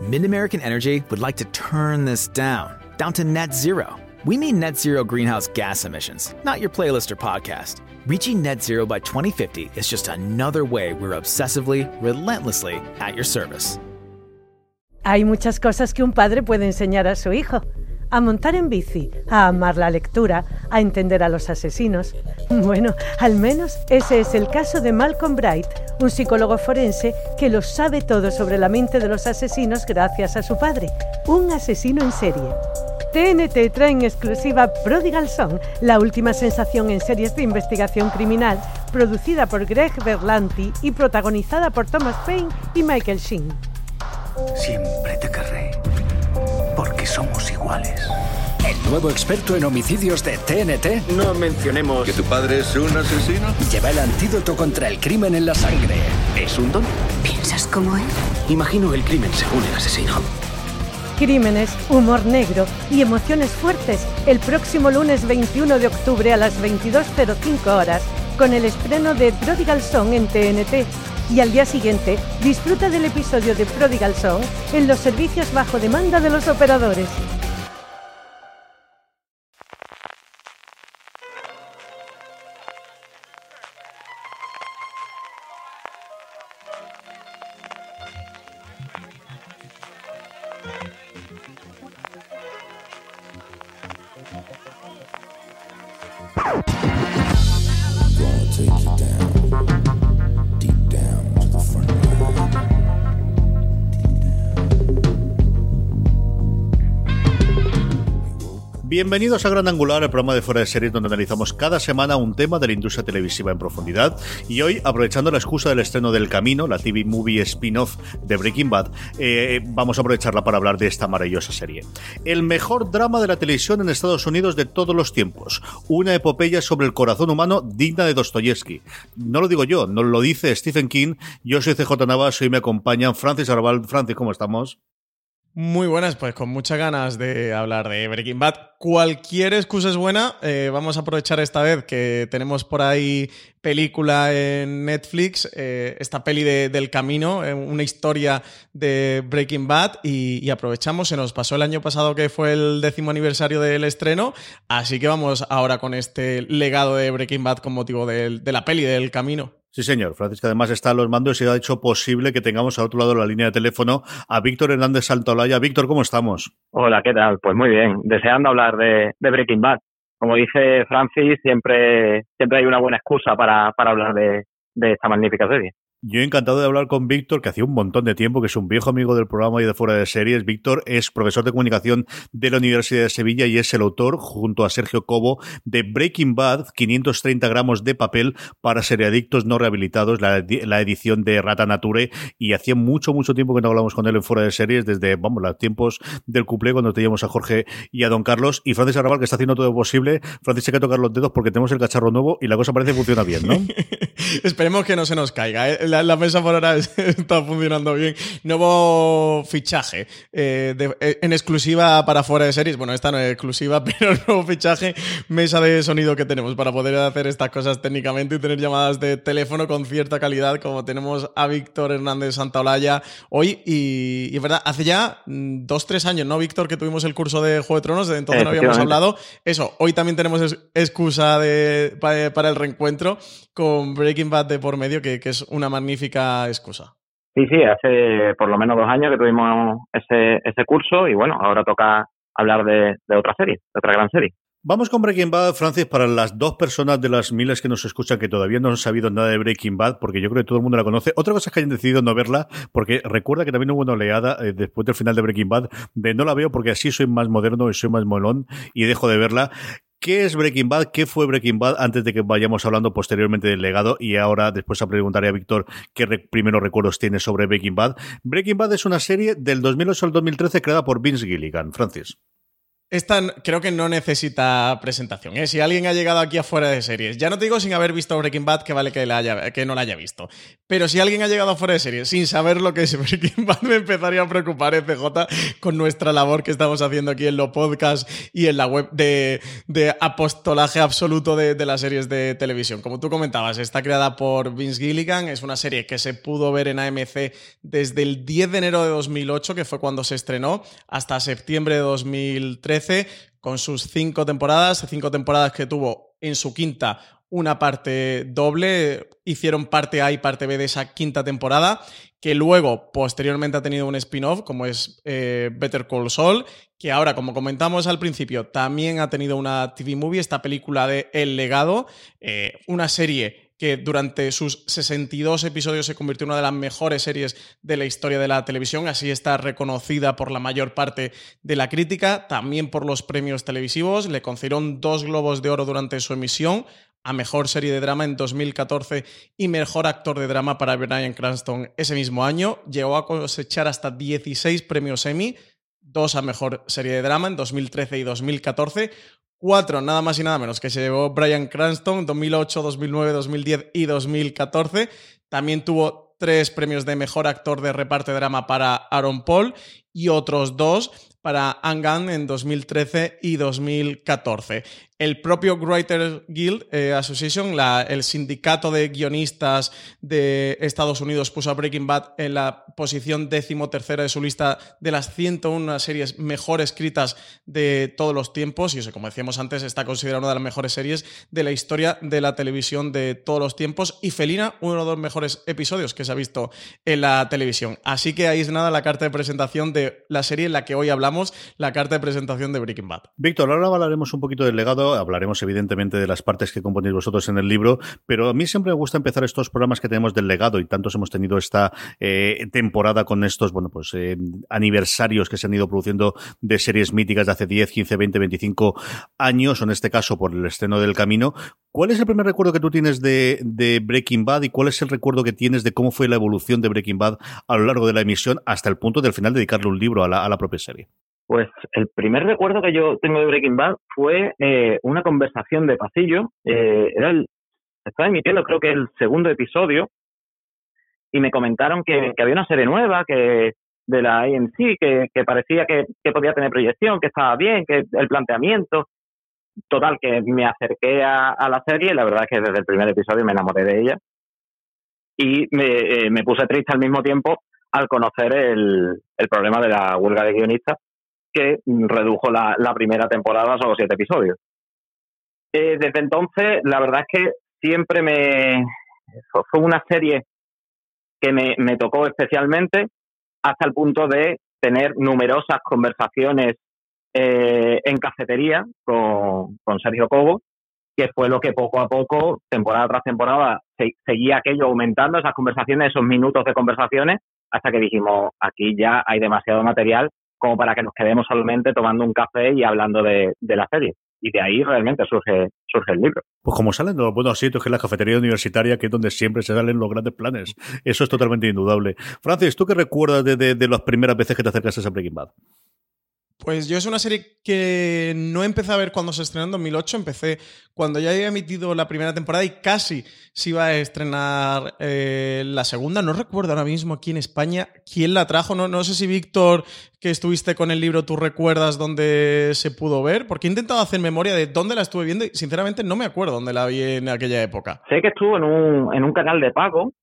MidAmerican Energy would like to turn this down to net zero. We mean net zero greenhouse gas emissions, not your playlist or podcast. Reaching net zero by 2050 is just another way we're obsessively, relentlessly at your service. Hay muchas cosas que un padre puede enseñar a su hijo. A montar en bici, a amar la lectura, a entender a los asesinos. Bueno, al menos ese es el caso de Malcolm Bright, un psicólogo forense que lo sabe todo sobre la mente de los asesinos gracias a su padre, un asesino en serie. TNT trae en exclusiva Prodigal Son, la última sensación en series de investigación criminal, producida por Greg Berlanti y protagonizada por Thomas Paine y Michael Sheen. Siempre te querré. Porque somos iguales. El nuevo experto en homicidios de TNT. No mencionemos que tu padre es un asesino. Lleva el antídoto contra el crimen en la sangre. ¿Es un don? ¿Piensas como él? Imagino el crimen según el asesino. Crímenes, humor negro y emociones fuertes. El próximo lunes 21 de octubre a las 22:05 horas, con el estreno de Prodigal Son en TNT. Y al día siguiente, disfruta del episodio de Prodigal Son en los servicios bajo demanda de los operadores. Bienvenidos a Gran Angular, el programa de Fuera de Series donde analizamos cada semana un tema de la industria televisiva en profundidad, y hoy, aprovechando la excusa del estreno del Camino, la TV movie spin-off de Breaking Bad, vamos a aprovecharla para hablar de esta maravillosa serie. El mejor drama de la televisión en Estados Unidos de todos los tiempos, una epopeya sobre el corazón humano digna de Dostoyevsky. No lo digo yo, nos lo dice Stephen King. Yo soy CJ Navasso y me acompañan Francis Arbal. Francis, ¿cómo estamos? Muy buenas, pues con muchas ganas de hablar de Breaking Bad. Cualquier excusa es buena. Vamos a aprovechar esta vez que tenemos por ahí película en Netflix, esta peli del Camino, una historia de Breaking Bad, y aprovechamos. Se nos pasó el año pasado, que fue el 10º aniversario del estreno, así que vamos ahora con este legado de Breaking Bad con motivo de la peli del Camino. Sí, señor. Francisco, además, está a los mandos y ha hecho posible que tengamos al otro lado de la línea de teléfono a Víctor Hernández Santolaya. Víctor, ¿cómo estamos? Hola, ¿qué tal? Pues muy bien. Deseando hablar de Breaking Bad. Como dice Francis, siempre hay una buena excusa para hablar de esta magnífica serie. Yo encantado de hablar con Víctor, que hacía un montón de tiempo, que es un viejo amigo del programa y de Fuera de Series. Víctor es profesor de comunicación de la Universidad de Sevilla y es el autor, junto a Sergio Cobo, de Breaking Bad, 530 gramos de papel para seriadictos no rehabilitados, la edición de Rata Nature, y hacía mucho tiempo que no hablamos con él en Fuera de Series, desde, vamos, los tiempos del cuplé, cuando teníamos a Jorge y a Don Carlos. Y Francis Arbal, que está haciendo todo lo posible. Francis, hay que tocar los dedos porque tenemos el cacharro nuevo y la cosa parece que funciona bien, ¿no? Esperemos que no se nos caiga, ¿eh? La mesa por ahora está funcionando bien. Nuevo fichaje en exclusiva para Fuera de Series. Bueno, esta no es exclusiva, pero el nuevo fichaje, mesa de sonido que tenemos para poder hacer estas cosas técnicamente y tener llamadas de teléfono con cierta calidad, como tenemos a Víctor Hernández Santaolalla hoy. Y es verdad, hace ya 2-3 años, ¿no, Víctor?, que tuvimos el curso de Juego de Tronos, desde entonces no habíamos hablado. Eso, hoy también tenemos excusa para el reencuentro con Breaking Bad de por medio, que es una magnífica excusa. Sí, hace por lo menos 2 años que tuvimos ese curso, y bueno, ahora toca hablar de otra serie, de otra gran serie. Vamos con Breaking Bad, Francis, para las 2 personas de las miles que nos escuchan que todavía no han sabido nada de Breaking Bad, porque yo creo que todo el mundo la conoce. Otra cosa es que hayan decidido no verla, porque recuerda que también hubo una oleada después del final de Breaking Bad de no la veo porque así soy más moderno y soy más molón y dejo de verla. ¿Qué es Breaking Bad? ¿Qué fue Breaking Bad? Antes de que vayamos hablando posteriormente del legado, y ahora después a preguntaré a Víctor qué primeros recuerdos tiene sobre Breaking Bad. Breaking Bad es una serie del 2008 al 2013 creada por Vince Gilligan. Francis. Esta creo que no necesita presentación, ¿eh? Si alguien ha llegado aquí afuera de series, ya no te digo sin haber visto Breaking Bad, que vale que no la haya visto, pero si alguien ha llegado afuera de series sin saber lo que es Breaking Bad, me empezaría a preocupar, CJ, con nuestra labor que estamos haciendo aquí en los podcasts y en la web de apostolaje absoluto de las series de televisión. Como tú comentabas, está creada por Vince Gilligan, es una serie que se pudo ver en AMC desde el 10 de enero de 2008, que fue cuando se estrenó, hasta septiembre de 2013, con sus 5 temporadas que tuvo en su quinta una parte doble. Hicieron parte A y parte B de esa quinta temporada, que luego posteriormente ha tenido un spin-off como es Better Call Saul, que ahora, como comentamos al principio, también ha tenido una TV movie, esta película de El Legado, una serie que durante sus 62 episodios se convirtió en una de las mejores series de la historia de la televisión. Así está reconocida por la mayor parte de la crítica, también por los premios televisivos. Le concedieron 2 Globos de Oro durante su emisión, a Mejor Serie de Drama en 2014 y Mejor Actor de Drama para Bryan Cranston ese mismo año. Llegó a cosechar hasta 16 premios Emmy, 2 a Mejor Serie de Drama en 2013 y 2014, 4, nada más y nada menos, que se llevó Bryan Cranston, 2008, 2009, 2010 y 2014. También tuvo 3 premios de Mejor Actor de Reparto de Drama para Aaron Paul y otros 2 para Hank en 2013 y 2014. El propio Writers Guild Association, el sindicato de guionistas de Estados Unidos, puso a Breaking Bad en la posición 13ª de su lista de las 101 series mejor escritas de todos los tiempos. Y eso, como decíamos antes, está considerada una de las mejores series de la historia de la televisión de todos los tiempos. Y Felina, uno de los mejores episodios que se ha visto en la televisión. Así que ahí es nada la carta de presentación de la serie en la que hoy hablamos, la carta de presentación de Breaking Bad. Víctor, ahora hablaremos un poquito del legado. Hablaremos evidentemente de las partes que componéis vosotros en el libro, pero a mí siempre me gusta empezar estos programas que tenemos del legado, y tantos hemos tenido esta temporada con estos aniversarios que se han ido produciendo de series míticas de hace 10, 15, 20, 25 años, o en este caso por el estreno del Camino. ¿Cuál es el primer recuerdo que tú tienes de Breaking Bad, y cuál es el recuerdo que tienes de cómo fue la evolución de Breaking Bad a lo largo de la emisión hasta el punto del final dedicarle un libro a la propia serie? Pues el primer recuerdo que yo tengo de Breaking Bad fue una conversación de pasillo. Estaba emitiendo, creo que el segundo episodio, y me comentaron que había una serie nueva que de la AMC, que parecía que podía tener proyección, que estaba bien, que el planteamiento. Total, que me acerqué a la serie, y la verdad es que desde el primer episodio me enamoré de ella. Y me puse triste al mismo tiempo al conocer el problema de la huelga de guionistas, que redujo la primera temporada a solo 7 episodios. Desde entonces, la verdad es que siempre fue una serie que me tocó especialmente, hasta el punto de tener numerosas conversaciones en cafetería con Sergio Cobo, que fue lo que poco a poco, temporada tras temporada, seguía aquello aumentando, esas conversaciones, esos minutos de conversaciones, hasta que dijimos, aquí ya hay demasiado material como para que nos quedemos solamente tomando un café y hablando de la serie. Y de ahí realmente surge el libro. Pues como salen de los buenos sitios, que es la cafetería universitaria, que es donde siempre se salen los grandes planes. Eso es totalmente indudable. Francis, ¿tú qué recuerdas de las primeras veces que te acercas a Breaking Bad? Pues yo es una serie que no empecé a ver cuando se estrenó en 2008, empecé cuando ya había emitido la primera temporada y casi se iba a estrenar la segunda. No recuerdo ahora mismo aquí en España quién la trajo, no sé si Víctor, que estuviste con el libro, tú recuerdas dónde se pudo ver, porque he intentado hacer memoria de dónde la estuve viendo y sinceramente no me acuerdo dónde la vi en aquella época. Sé que estuvo en un canal de pago,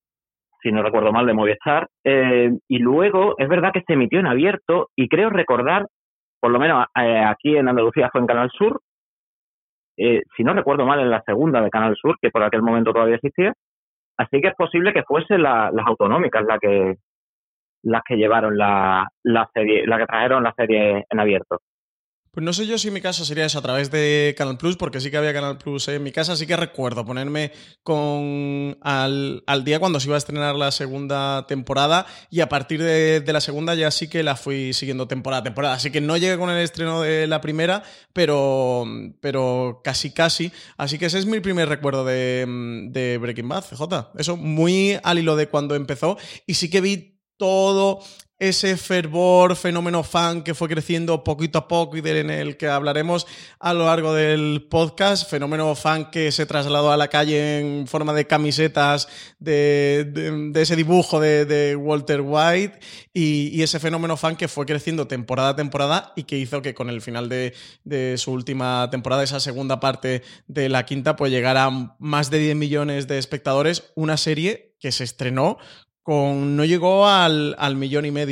si no recuerdo mal, de Movistar, y luego es verdad que se emitió en abierto y creo recordar, por lo menos aquí en Andalucía fue en Canal Sur, si no recuerdo mal en la segunda de Canal Sur, que por aquel momento todavía existía, así que es posible que fuese las autonómicas las que llevaron la serie, la que trajeron la serie en abierto. Pues no sé yo si en mi caso sería eso, a través de Canal Plus, porque sí que había Canal Plus en mi casa, así que recuerdo ponerme al día cuando se iba a estrenar la segunda temporada, y a partir de la segunda ya sí que la fui siguiendo temporada a temporada, así que no llegué con el estreno de la primera, pero casi, así que ese es mi primer recuerdo de Breaking Bad, CJ, eso muy al hilo de cuando empezó, y sí que vi todo ese fervor, fenómeno fan que fue creciendo poquito a poco y en el que hablaremos a lo largo del podcast, fenómeno fan que se trasladó a la calle en forma de camisetas de ese dibujo de Walter White y ese fenómeno fan que fue creciendo temporada a temporada y que hizo que con el final de su última temporada, esa segunda parte de la quinta, pues llegara a más de 10 millones de espectadores, una serie que se estrenó no llegó al 1,5 millones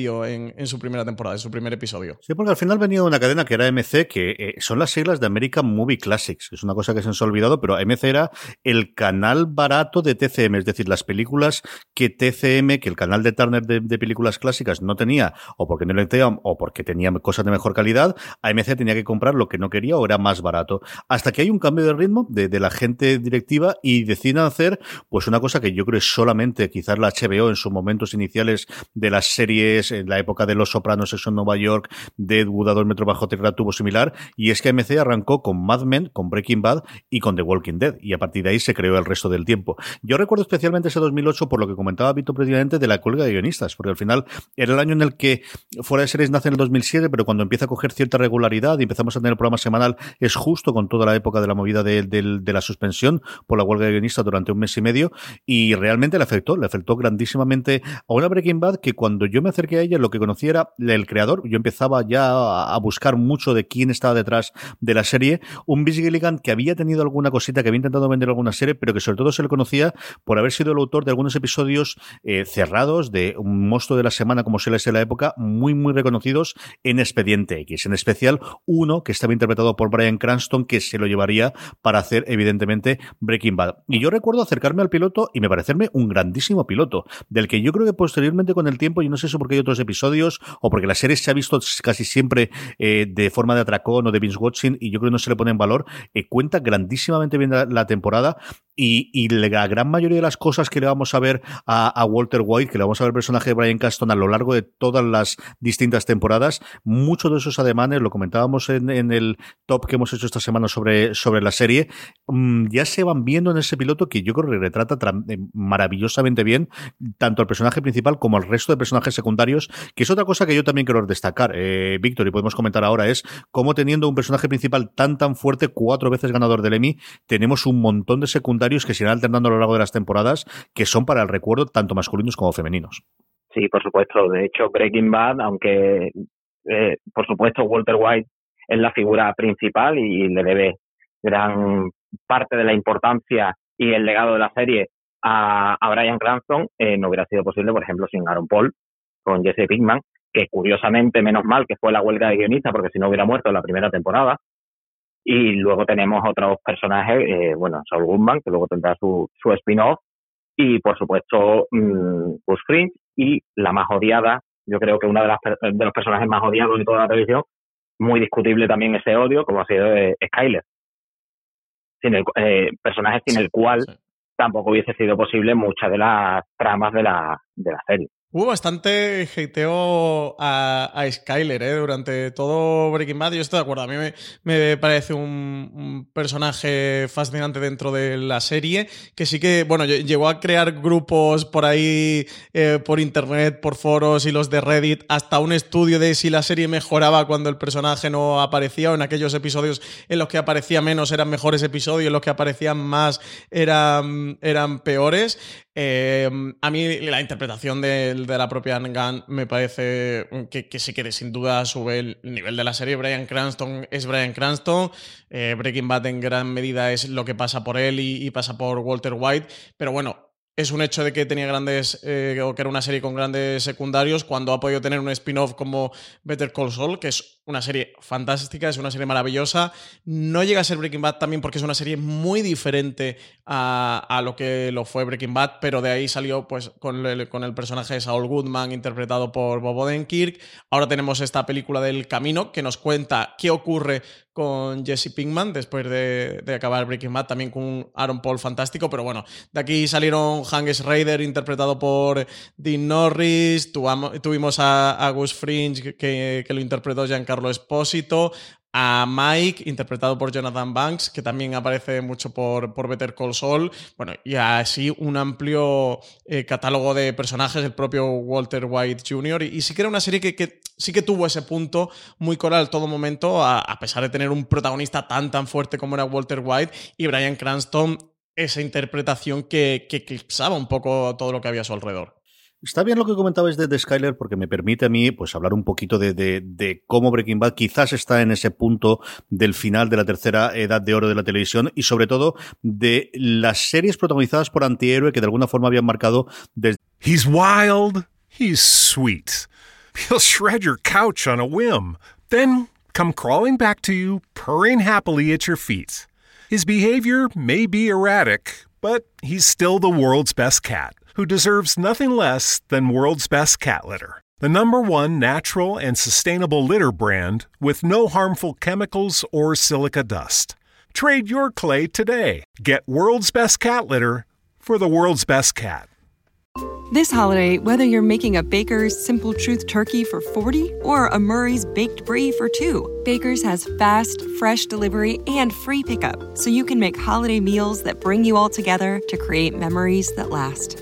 en su primera temporada, en su primer episodio. Sí, porque al final venía de una cadena que era AMC, que son las siglas de American Movie Classics, que es una cosa que se nos ha olvidado, pero AMC era el canal barato de TCM, es decir, las películas que TCM, que el canal de Turner de películas clásicas no tenía, o porque no le tenían, o porque tenía cosas de mejor calidad, AMC tenía que comprar lo que no quería o era más barato. Hasta que hay un cambio de ritmo de la gente directiva y deciden hacer pues una cosa que yo creo es solamente quizás la HBO en sus momentos iniciales de las series en la época de Los Sopranos, Sexo en Nueva York, Deadwood a 2 metros bajo tierra tuvo similar, y es que AMC arrancó con Mad Men, con Breaking Bad y con The Walking Dead, y a partir de ahí se creó el resto del tiempo. Yo recuerdo especialmente ese 2008 por lo que comentaba Víctor precisamente de la huelga de guionistas, porque al final era el año en el que Fuera de Series nace en el 2007, pero cuando empieza a coger cierta regularidad y empezamos a tener el programa semanal es justo con toda la época de la movida de la suspensión por la huelga de guionistas durante 1,5 meses, y realmente le afectó grandísimamente a una Breaking Bad que cuando yo me acerqué a ella lo que conocí era el creador. Yo empezaba ya a buscar mucho de quién estaba detrás de la serie, un Vince Gilligan que había tenido alguna cosita, que había intentado vender alguna serie, pero que sobre todo se le conocía por haber sido el autor de algunos episodios cerrados de un monstruo de la semana como se le hace en la época, muy muy reconocidos en Expediente X, en especial uno que estaba interpretado por Bryan Cranston, que se lo llevaría para hacer evidentemente Breaking Bad. Y yo recuerdo acercarme al piloto y me parecerme un grandísimo piloto, del que yo creo que posteriormente con el tiempo, yo no sé si porque hay otros episodios o porque la serie se ha visto casi siempre de forma de atracón o de binge watching y yo creo que no se le pone en valor, cuenta grandísimamente bien la temporada y la gran mayoría de las cosas que le vamos a ver a Walter White, que le vamos a ver al personaje de Bryan Cranston a lo largo de todas las distintas temporadas, muchos de esos ademanes, lo comentábamos en el top que hemos hecho esta semana sobre la serie, ya se van viendo en ese piloto que yo creo que retrata maravillosamente bien tanto al personaje principal como al resto de personajes secundarios, que es otra cosa que yo también quiero destacar, Víctor, y podemos comentar ahora, es cómo teniendo un personaje principal tan fuerte, 4 veces ganador del Emmy, tenemos un montón de secundarios que se irán alternando a lo largo de las temporadas, que son para el recuerdo tanto masculinos como femeninos. Sí, por supuesto. De hecho, Breaking Bad, aunque por supuesto Walter White es la figura principal y le debe gran parte de la importancia y el legado de la serie a Bryan Cranston, no hubiera sido posible, por ejemplo, sin Aaron Paul, con Jesse Pinkman, que curiosamente, menos mal que fue la huelga de guionistas, porque si no hubiera muerto en la primera temporada. Y luego tenemos otros personajes, Saul Goodman, que luego tendrá su spin-off, y por supuesto Gus Fring, y la más odiada, yo creo que una de los personajes más odiados de toda la televisión, muy discutible también ese odio, como ha sido Skyler, personaje sin el cual tampoco hubiese sido posible muchas de las tramas de la serie. Hubo bastante hateo a Skyler durante todo Breaking Bad. Yo estoy de acuerdo. A mí me parece un personaje fascinante dentro de la serie, que sí que, llegó a crear grupos por ahí, por internet, por foros y los de Reddit, hasta un estudio de si la serie mejoraba cuando el personaje no aparecía, o en aquellos episodios en los que aparecía menos eran mejores episodios, en los que aparecían más eran peores. A mí la interpretación de la propia Gunn me parece que sí que sin duda sube el nivel de la serie. Bryan Cranston es Bryan Cranston, Breaking Bad en gran medida es lo que pasa por él y pasa por Walter White, pero es un hecho de que tenía o que era una serie con grandes secundarios cuando ha podido tener un spin-off como Better Call Saul, que es una serie fantástica, es una serie maravillosa. No llega a ser Breaking Bad también porque es una serie muy diferente a lo que lo fue Breaking Bad, pero de ahí salió pues con el personaje de Saul Goodman interpretado por Bob Odenkirk. Ahora tenemos esta película del Camino que nos cuenta qué ocurre con Jesse Pinkman después de acabar Breaking Bad, también con un Aaron Paul fantástico, pero de aquí salieron Hank Schrader interpretado por Dean Norris, tuvimos a Gus Fring que lo interpretó Giancarlo Espósito, a Mike, interpretado por Jonathan Banks, que también aparece mucho por Better Call Saul, bueno, y así un amplio catálogo de personajes, el propio Walter White Jr., y sí que era una serie que sí que tuvo ese punto muy coral todo momento, a pesar de tener un protagonista tan fuerte como era Walter White, y Bryan Cranston, esa interpretación que eclipsaba un poco todo lo que había a su alrededor. Está bien lo que comentabais de Skyler, porque me permite a mí pues hablar un poquito de cómo Breaking Bad quizás está en ese punto del final de la tercera edad de oro de la televisión, y sobre todo de las series protagonizadas por antihéroe que de alguna forma habían marcado desde... He's wild, he's sweet. He'll shred your couch on a whim, then come crawling back to you, purring happily at your feet. His behavior may be erratic, but he's still the world's best cat, who deserves nothing less than world's best cat litter. The #1 natural and sustainable litter brand with no harmful chemicals or silica dust. Trade your clay today. Get world's best cat litter for the world's best cat. This holiday, whether you're making a Baker's Simple Truth turkey for 40 or a Murray's Baked Brie for 2, Baker's has fast, fresh delivery and free pickup, so you can make holiday meals that bring you all together to create memories that last.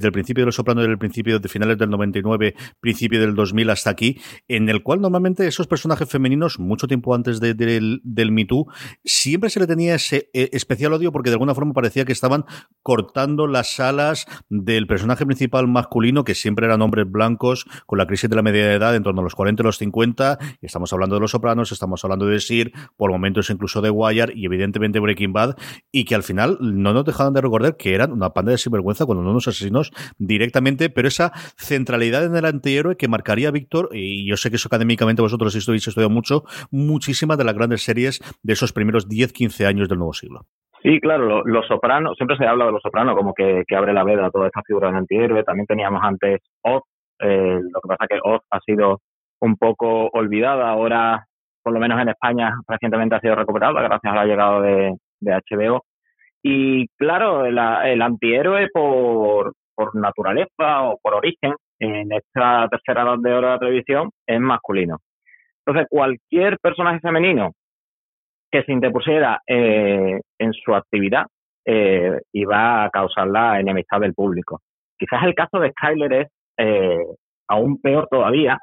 Del principio de Los Sopranos, del principio de finales del 99, principio del 2000 hasta aquí, en el cual normalmente esos personajes femeninos, mucho tiempo antes del Me Too, siempre se le tenía ese especial odio porque de alguna forma parecía que estaban cortando las alas del personaje principal masculino, que siempre eran hombres blancos, con la crisis de la media edad en torno a los 40 y los 50, y estamos hablando de Los Sopranos, estamos hablando de Sir, por momentos incluso de Wire y evidentemente Breaking Bad, y que al final no nos dejaban de recordar que eran una panda de sinvergüenza cuando no nos asesinos directamente, pero esa centralidad en el antihéroe que marcaría Víctor, y yo sé que eso académicamente vosotros estudiado mucho, muchísimas de las grandes series de esos primeros 10-15 años del nuevo siglo. Sí, claro, Los Sopranos, siempre se habla de Los Sopranos como que abre la veda a toda esta figura del antihéroe. También teníamos antes Oz, lo que pasa que Oz ha sido un poco olvidada, ahora por lo menos en España recientemente ha sido recuperada gracias a la llegada de HBO, y claro, el antihéroe por naturaleza o por origen, en esta tercera edad de oro de la televisión, es masculino. Entonces, cualquier personaje femenino que se interpusiera en su actividad iba a causar la enemistad del público. Quizás el caso de Skyler es aún peor todavía,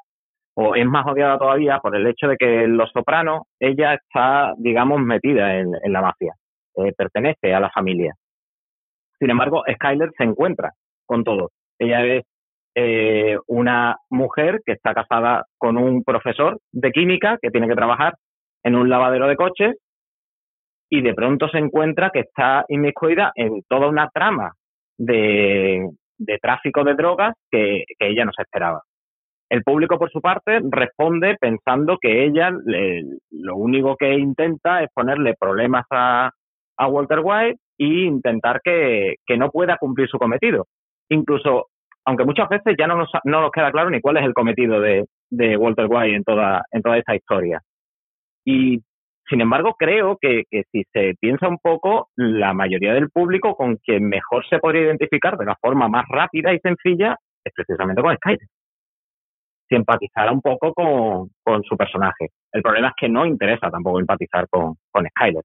o es más odiada todavía por el hecho de que en Los Sopranos ella está, digamos, metida en la mafia, pertenece a la familia. Sin embargo, Skyler se encuentra con todo. Ella es una mujer que está casada con un profesor de química que tiene que trabajar en un lavadero de coches y de pronto se encuentra que está inmiscuida en toda una trama de tráfico de drogas que ella no se esperaba. El público, por su parte, responde pensando que ella lo único que intenta es ponerle problemas a Walter White e intentar que no pueda cumplir su cometido. Incluso, aunque muchas veces ya no nos queda claro ni cuál es el cometido de Walter White en toda esta historia. Y, sin embargo, creo que si se piensa un poco, la mayoría del público con quien mejor se podría identificar de la forma más rápida y sencilla es precisamente con Skyler. Si empatizara un poco con su personaje. El problema es que no interesa tampoco empatizar con Skyler.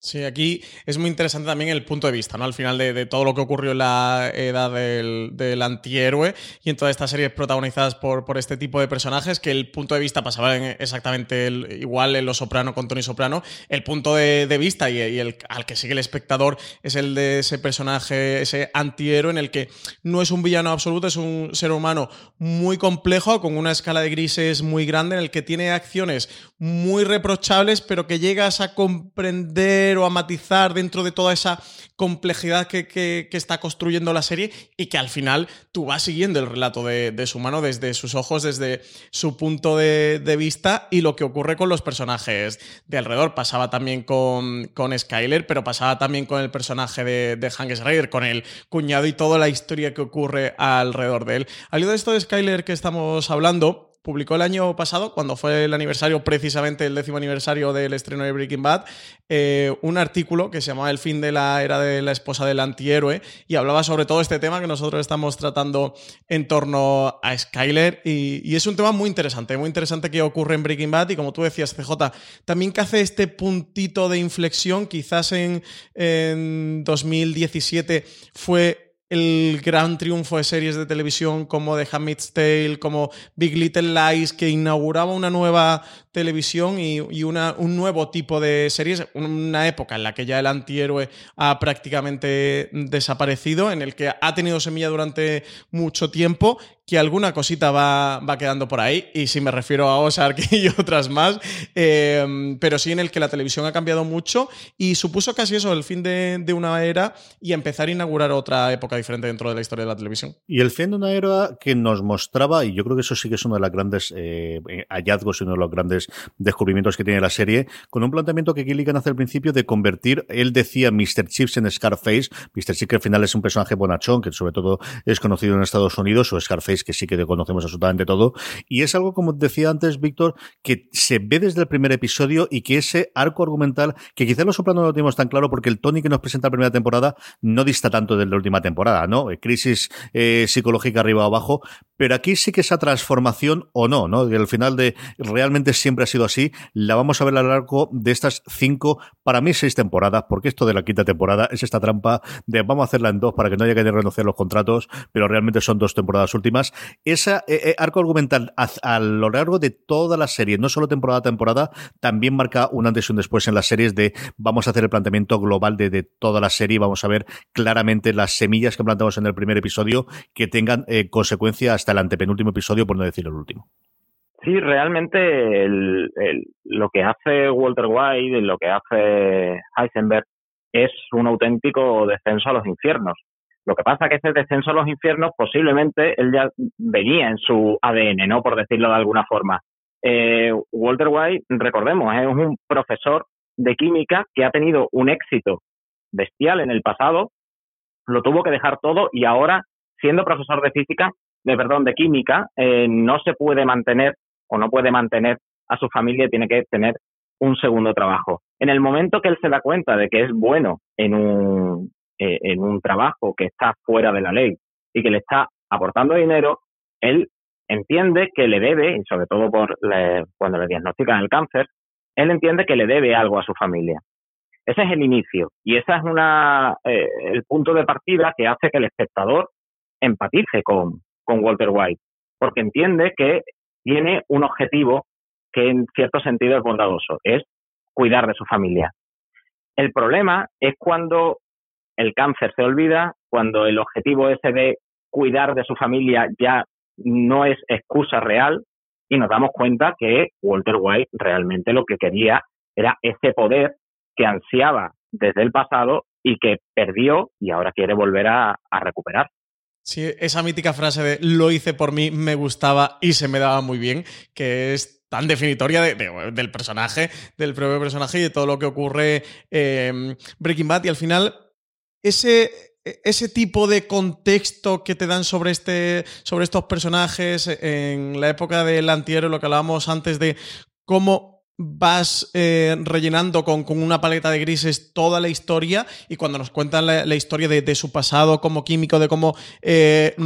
Sí, aquí es muy interesante también el punto de vista, ¿no? Al final de todo lo que ocurrió en la edad del antihéroe y en todas estas series protagonizadas por este tipo de personajes, que el punto de vista pasaba exactamente igual en Los Soprano con Tony Soprano. El punto de vista y el al que sigue el espectador es el de ese personaje, ese antihéroe, en el que no es un villano absoluto, es un ser humano muy complejo, con una escala de grises muy grande, en el que tiene acciones muy reprochables, pero que llegas a comprender o a matizar dentro de toda esa complejidad que está construyendo la serie, y que al final tú vas siguiendo el relato de su mano desde sus ojos, desde su punto de vista, y lo que ocurre con los personajes de alrededor. Pasaba también con Skyler, pero pasaba también con el personaje de Hank Schrader, con el cuñado y toda la historia que ocurre alrededor de él. Al hilo de esto de Skyler que estamos hablando, publicó el año pasado, cuando fue el aniversario, precisamente el 10º aniversario del estreno de Breaking Bad, un artículo que se llamaba El fin de la era de la esposa del antihéroe, y hablaba sobre todo este tema que nosotros estamos tratando en torno a Skyler, y es un tema muy interesante que ocurre en Breaking Bad, y como tú decías, CJ, también que hace este puntito de inflexión, quizás en 2017 fue el gran triunfo de series de televisión como The Handmaid's Tale, como Big Little Lies, que inauguraba una nueva televisión y un nuevo tipo de series, una época en la que ya el antihéroe ha prácticamente desaparecido, en el que ha tenido semilla durante mucho tiempo, que alguna cosita va quedando por ahí, y si me refiero a Ozark y otras más, pero sí en el que la televisión ha cambiado mucho y supuso casi eso, el fin de una era y empezar a inaugurar otra época diferente dentro de la historia de la televisión. Y el fin de una era que nos mostraba, y yo creo que eso sí que es uno de los grandes hallazgos y uno de los grandes descubrimientos que tiene la serie, con un planteamiento que Gilligan hace al principio de convertir, él decía, Mr. Chips en Scarface. Mr. Chips, que al final es un personaje bonachón, que sobre todo es conocido en Estados Unidos, o Scarface, que sí que conocemos absolutamente todo, y es algo, como decía antes Víctor, que se ve desde el primer episodio, y que ese arco argumental, que quizás Los Sopranos no lo tenemos tan claro porque el Tony que nos presenta la primera temporada no dista tanto de la última temporada, ¿no? Crisis psicológica arriba o abajo, pero aquí sí que esa transformación, o no, ¿no? Que al final de realmente siempre ha sido así, la vamos a ver a lo largo de estas 5, para mí 6 temporadas, porque esto de la 5ª temporada es esta trampa de vamos a hacerla en 2 para que no haya que renunciar los contratos, pero realmente son 2 temporadas últimas. Ese arco argumental a lo largo de toda la serie, no solo temporada a temporada, también marca un antes y un después en las series de vamos a hacer el planteamiento global de toda la serie, y vamos a ver claramente las semillas que plantamos en el primer episodio que tengan consecuencia hasta el antepenúltimo episodio, por no decir el último. Sí, realmente lo que hace Walter White, lo que hace Heisenberg es un auténtico descenso a los infiernos. Lo que pasa es que ese descenso a los infiernos posiblemente él ya venía en su ADN, ¿no? Por decirlo de alguna forma. Walter White, recordemos, es un profesor de química que ha tenido un éxito bestial en el pasado, lo tuvo que dejar todo y ahora, siendo profesor de química, no se puede mantener o no puede mantener a su familia y tiene que tener un segundo trabajo. En el momento que él se da cuenta de que es bueno en un trabajo que está fuera de la ley y que le está aportando dinero, él entiende que le debe, y sobre todo cuando le diagnostican el cáncer, él entiende que le debe algo a su familia. Ese es el inicio y ese es el punto de partida que hace que el espectador empatice con Walter White, porque entiende que tiene un objetivo que en cierto sentido es bondadoso, es cuidar de su familia. El problema es cuando el cáncer se olvida, cuando el objetivo ese de cuidar de su familia ya no es excusa real y nos damos cuenta que Walter White realmente lo que quería era ese poder que ansiaba desde el pasado y que perdió y ahora quiere volver a recuperar. Sí, esa mítica frase de lo hice por mí, me gustaba y se me daba muy bien, que es tan definitoria del personaje, del propio personaje y de todo lo que ocurre Breaking Bad, y al final ese tipo de contexto que te dan sobre estos personajes en la época del antihéroe, lo que hablábamos antes de cómo vas rellenando con una paleta de grises toda la historia, y cuando nos cuentan la historia de su pasado como químico, de cómo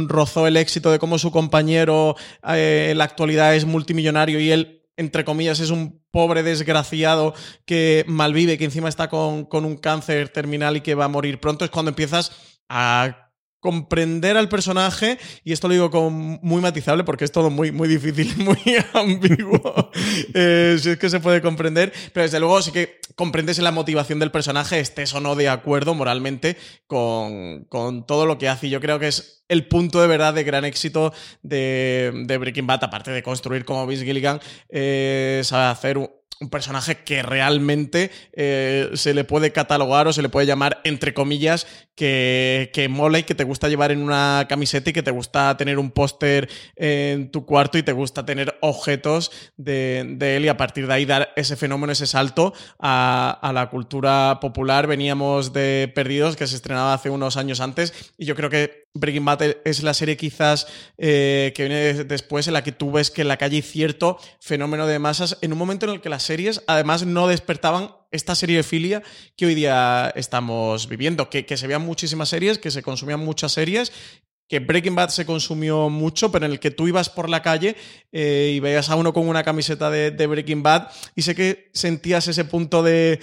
rozó el éxito, de cómo su compañero en la actualidad es multimillonario y él, entre comillas, es un pobre desgraciado que malvive, que encima está con un cáncer terminal y que va a morir pronto, es cuando empiezas a comprender al personaje, y esto lo digo muy matizable porque es todo muy, muy difícil, muy ambiguo, si es que se puede comprender, pero desde luego sí que comprendes la motivación del personaje, estés o no de acuerdo moralmente con todo lo que hace, y yo creo que es el punto de verdad de gran éxito de Breaking Bad, aparte de construir como Vince Gilligan, sabe hacer un personaje que realmente se le puede catalogar o se le puede llamar, entre comillas, que mola y que te gusta llevar en una camiseta y que te gusta tener un póster en tu cuarto y te gusta tener objetos de él, y a partir de ahí dar ese fenómeno, ese salto a la cultura popular. Veníamos de Perdidos, que se estrenaba hace unos años antes, y yo creo que Breaking Bad es la serie quizás que viene después, en la que tú ves que en la calle hay cierto fenómeno de masas en un momento en el que las series además no despertaban esta serie de filia que hoy día estamos viviendo, que se veían muchísimas series, que se consumían muchas series, que Breaking Bad se consumió mucho, pero en el que tú ibas por la calle y veías a uno con una camiseta de Breaking Bad y sé que sentías ese punto de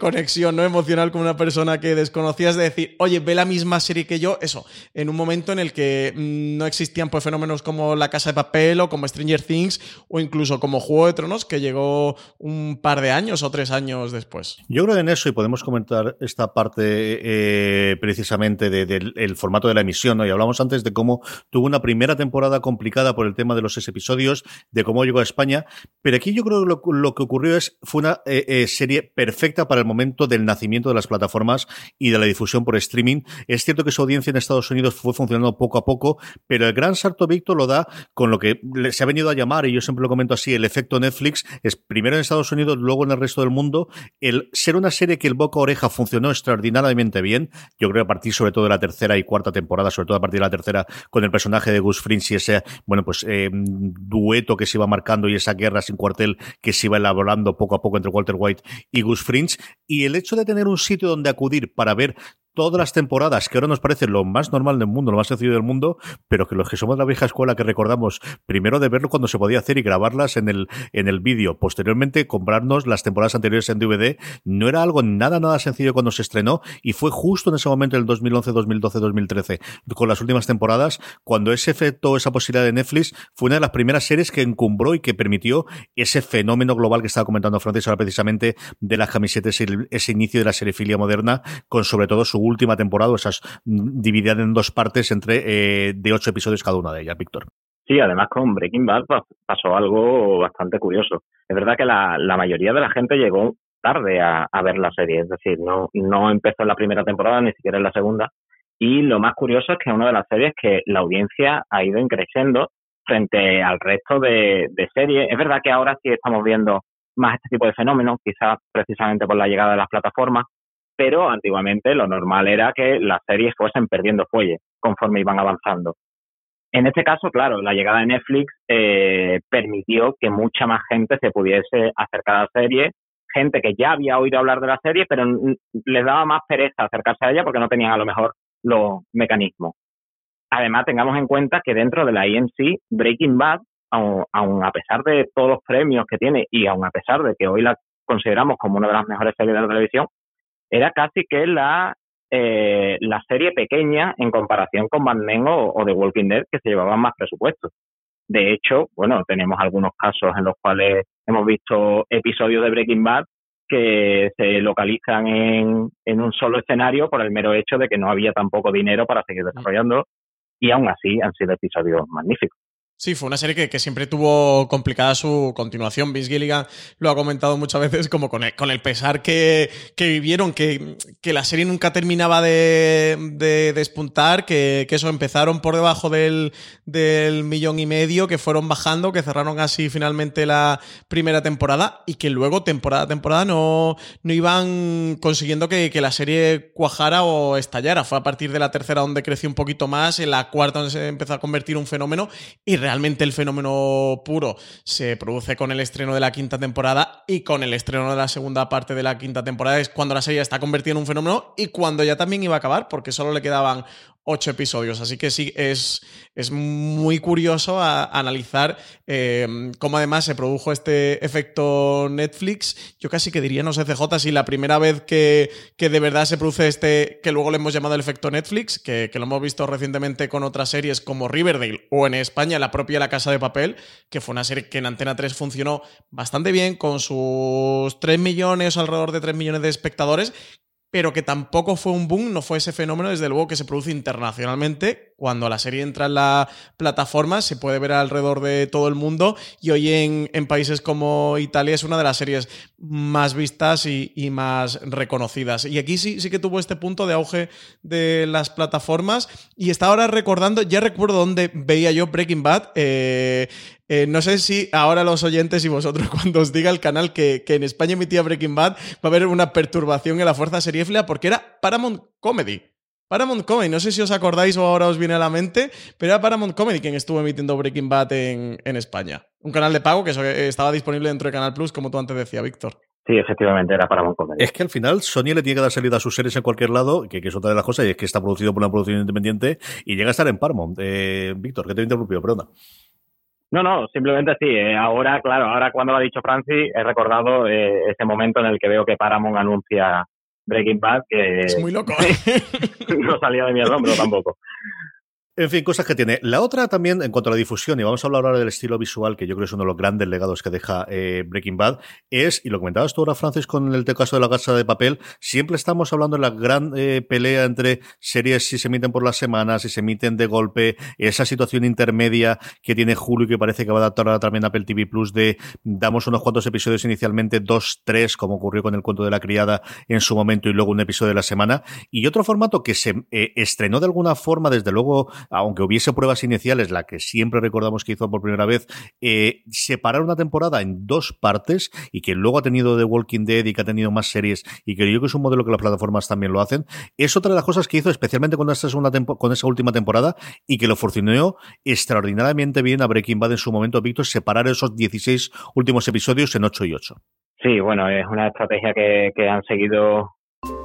conexión, ¿no?, emocional con una persona que desconocías, de decir, oye, ve la misma serie que yo, eso, en un momento en el que no existían pues fenómenos como La Casa de Papel o como Stranger Things o incluso como Juego de Tronos, que llegó un par de años o 3 años después. Yo creo que en eso, y podemos comentar esta parte precisamente del formato de la emisión, ¿no?, y hablamos antes de cómo tuvo una primera temporada complicada por el tema de los 6 episodios, de cómo llegó a España, pero aquí yo creo que lo que ocurrió fue una serie perfecta para el momento del nacimiento de las plataformas y de la difusión por streaming. Es cierto que su audiencia en Estados Unidos fue funcionando poco a poco, pero el gran salto, Víctor, lo da con lo que se ha venido a llamar, y yo siempre lo comento así, el efecto Netflix. Es primero en Estados Unidos, luego en el resto del mundo, el ser una serie que el boca a oreja funcionó extraordinariamente bien. Yo creo que a partir sobre todo de la 3ª y 4ª temporada, sobre todo a partir de la 3ª, con el personaje de Gus Fring y ese, bueno, pues dueto que se iba marcando y esa guerra sin cuartel que se iba elaborando poco a poco entre Walter White y Gus Fring, y el hecho de tener un sitio donde acudir para ver todas las temporadas, que ahora nos parece lo más normal del mundo, lo más sencillo del mundo, pero que los que somos de la vieja escuela que recordamos, primero de verlo cuando se podía hacer y grabarlas en el vídeo, posteriormente comprarnos las temporadas anteriores en DVD, no era algo nada sencillo cuando se estrenó, y fue justo en ese momento, el 2011, 2012, 2013, con las últimas temporadas, cuando ese efecto, esa posibilidad de Netflix, fue una de las primeras series que encumbró y que permitió ese fenómeno global que estaba comentando Francis ahora precisamente, de las camisetas y ese inicio de la seriefilia moderna, con sobre todo su última temporada, esas divididas en 2 partes entre de 8 episodios cada una de ellas, Víctor. Sí, además con Breaking Bad pasó algo bastante curioso. Es verdad que la mayoría de la gente llegó tarde a ver la serie, es decir, no empezó en la primera temporada, ni siquiera en la segunda, y lo más curioso es que es una de las series que la audiencia ha ido creciendo frente al resto de series. Es verdad que ahora sí estamos viendo más este tipo de fenómenos, quizás precisamente por la llegada de las plataformas, pero antiguamente lo normal era que las series fuesen perdiendo fuelle conforme iban avanzando. En este caso, claro, la llegada de Netflix permitió que mucha más gente se pudiese acercar a la serie, gente que ya había oído hablar de la serie, pero les daba más pereza acercarse a ella porque no tenían a lo mejor los mecanismos. Además, tengamos en cuenta que dentro de la AMC, Breaking Bad, aun a pesar de todos los premios que tiene y aun a pesar de que hoy la consideramos como una de las mejores series de la televisión, era casi que la serie pequeña en comparación con Mad Men o The Walking Dead, que se llevaban más presupuestos. De hecho, bueno, tenemos algunos casos en los cuales hemos visto episodios de Breaking Bad que se localizan en un solo escenario por el mero hecho de que no había tampoco dinero para seguir desarrollando, y aún así han sido episodios magníficos. Sí, fue una serie que siempre tuvo complicada su continuación. Vince Gilligan lo ha comentado muchas veces como con el pesar que vivieron, que la serie nunca terminaba de despuntar, que eso, empezaron por debajo del 1,5 millones, que fueron bajando, que cerraron así finalmente la primera temporada y que luego temporada a temporada no iban consiguiendo que la serie cuajara o estallara. Fue a partir de la 3ª donde creció un poquito más, en la 4ª donde se empezó a convertir un fenómeno, y realmente el fenómeno puro se produce con el estreno de la 5ª temporada, y con el estreno de la segunda parte de la 5ª temporada es cuando la serie está convertida en un fenómeno y cuando ya también iba a acabar, porque solo le quedaban 8 episodios. Así que sí, es muy curioso a analizar cómo además se produjo este efecto Netflix. Yo casi que diría, no sé, CJ, si la primera vez que de verdad se produce este, que luego le hemos llamado el efecto Netflix, que lo hemos visto recientemente con otras series como Riverdale, o en España la propia La Casa de Papel, que fue una serie que en Antena 3 funcionó bastante bien con sus 3 millones, alrededor de 3 millones de espectadores, pero que tampoco fue un boom, no fue ese fenómeno, desde luego, que se produce internacionalmente. Cuando la serie entra en la plataforma, se puede ver alrededor de todo el mundo, y hoy en países como Italia es una de las series más vistas y más reconocidas. Y aquí sí que tuvo este punto de auge de las plataformas, y está ahora recordando, ya recuerdo dónde veía yo Breaking Bad. No sé si ahora los oyentes y vosotros, cuando os diga el canal que en España emitía Breaking Bad, va a haber una perturbación en la fuerza seriéfila, porque era Paramount Comedy. Paramount Comedy, no sé si os acordáis o ahora os viene a la mente, pero era Paramount Comedy quien estuvo emitiendo Breaking Bad en España. Un canal de pago que estaba disponible dentro de Canal Plus, como tú antes decías, Víctor. Sí, efectivamente, era Paramount Comedy. Es que al final Sony le tiene que dar salida a sus series en cualquier lado, que es otra de las cosas, y es que está producido por una producción independiente y llega a estar en Paramount. Víctor, que te he interrumpido, perdona. No, simplemente sí. Ahora, claro, ahora cuando lo ha dicho Francis, he recordado ese momento en el que veo que Paramount anuncia Breaking Bad, que... Es muy loco. No salía de mi asombro tampoco. En fin, cosas que tiene. La otra también, en cuanto a la difusión, y vamos a hablar ahora del estilo visual, que yo creo es uno de los grandes legados que deja Breaking Bad, es, y lo comentabas tú ahora, Francis, con el caso de La Casa de Papel, siempre estamos hablando de la gran pelea entre series si se emiten por las semanas, si se emiten de golpe, esa situación intermedia que tiene Hulu y que parece que va a adaptar ahora también Apple TV Plus, de damos unos cuantos episodios inicialmente, 2, 3, como ocurrió con El Cuento de la Criada en su momento, y luego un episodio de la semana. Y otro formato que se estrenó de alguna forma, desde luego, aunque hubiese pruebas iniciales, la que siempre recordamos que hizo por primera vez, separar una temporada en 2 partes, y que luego ha tenido The Walking Dead y que ha tenido más series, y creo yo que es un modelo que las plataformas también lo hacen, es otra de las cosas que hizo especialmente con esa última temporada, y que lo funcionó extraordinariamente bien a Breaking Bad en su momento, Víctor, separar esos 16 últimos episodios en 8 y 8. Sí, bueno, es una estrategia que han seguido.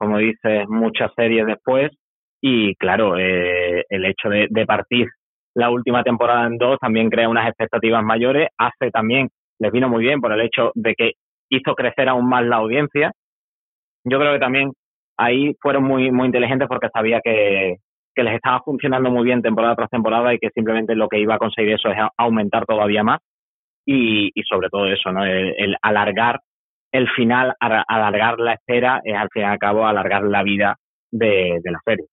Como dices, muchas series después, y claro, el hecho de partir la última temporada en 2 también crea unas expectativas mayores, hace también, les vino muy bien por el hecho de que hizo crecer aún más la audiencia. Yo creo que también ahí fueron muy, muy inteligentes, porque sabía que les estaba funcionando muy bien temporada tras temporada, y que simplemente lo que iba a conseguir eso es aumentar todavía más, y sobre todo eso, ¿no? El alargar el final, alargar la espera, es al fin y al cabo alargar la vida de la serie.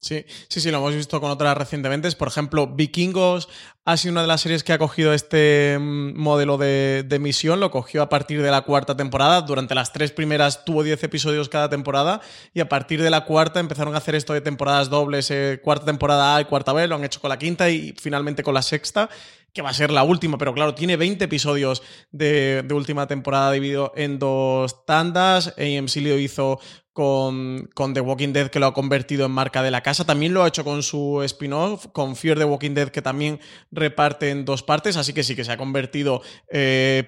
Sí, lo hemos visto con otras recientemente. Por ejemplo, Vikingos ha sido una de las series que ha cogido este modelo de emisión, lo cogió a partir de la 4ª temporada. Durante las 3 primeras tuvo 10 episodios cada temporada, y a partir de la 4ª empezaron a hacer esto de temporadas dobles, 4ª temporada A y 4ª B, lo han hecho con la 5ª y finalmente con la 6ª, que va a ser la última, pero claro, tiene 20 episodios de última temporada dividido en 2 tandas. AMC lo hizo con The Walking Dead, que lo ha convertido en marca de la casa. También lo ha hecho con su spin-off, con Fear the Walking Dead, que también reparte en 2 partes. Así que sí que se ha convertido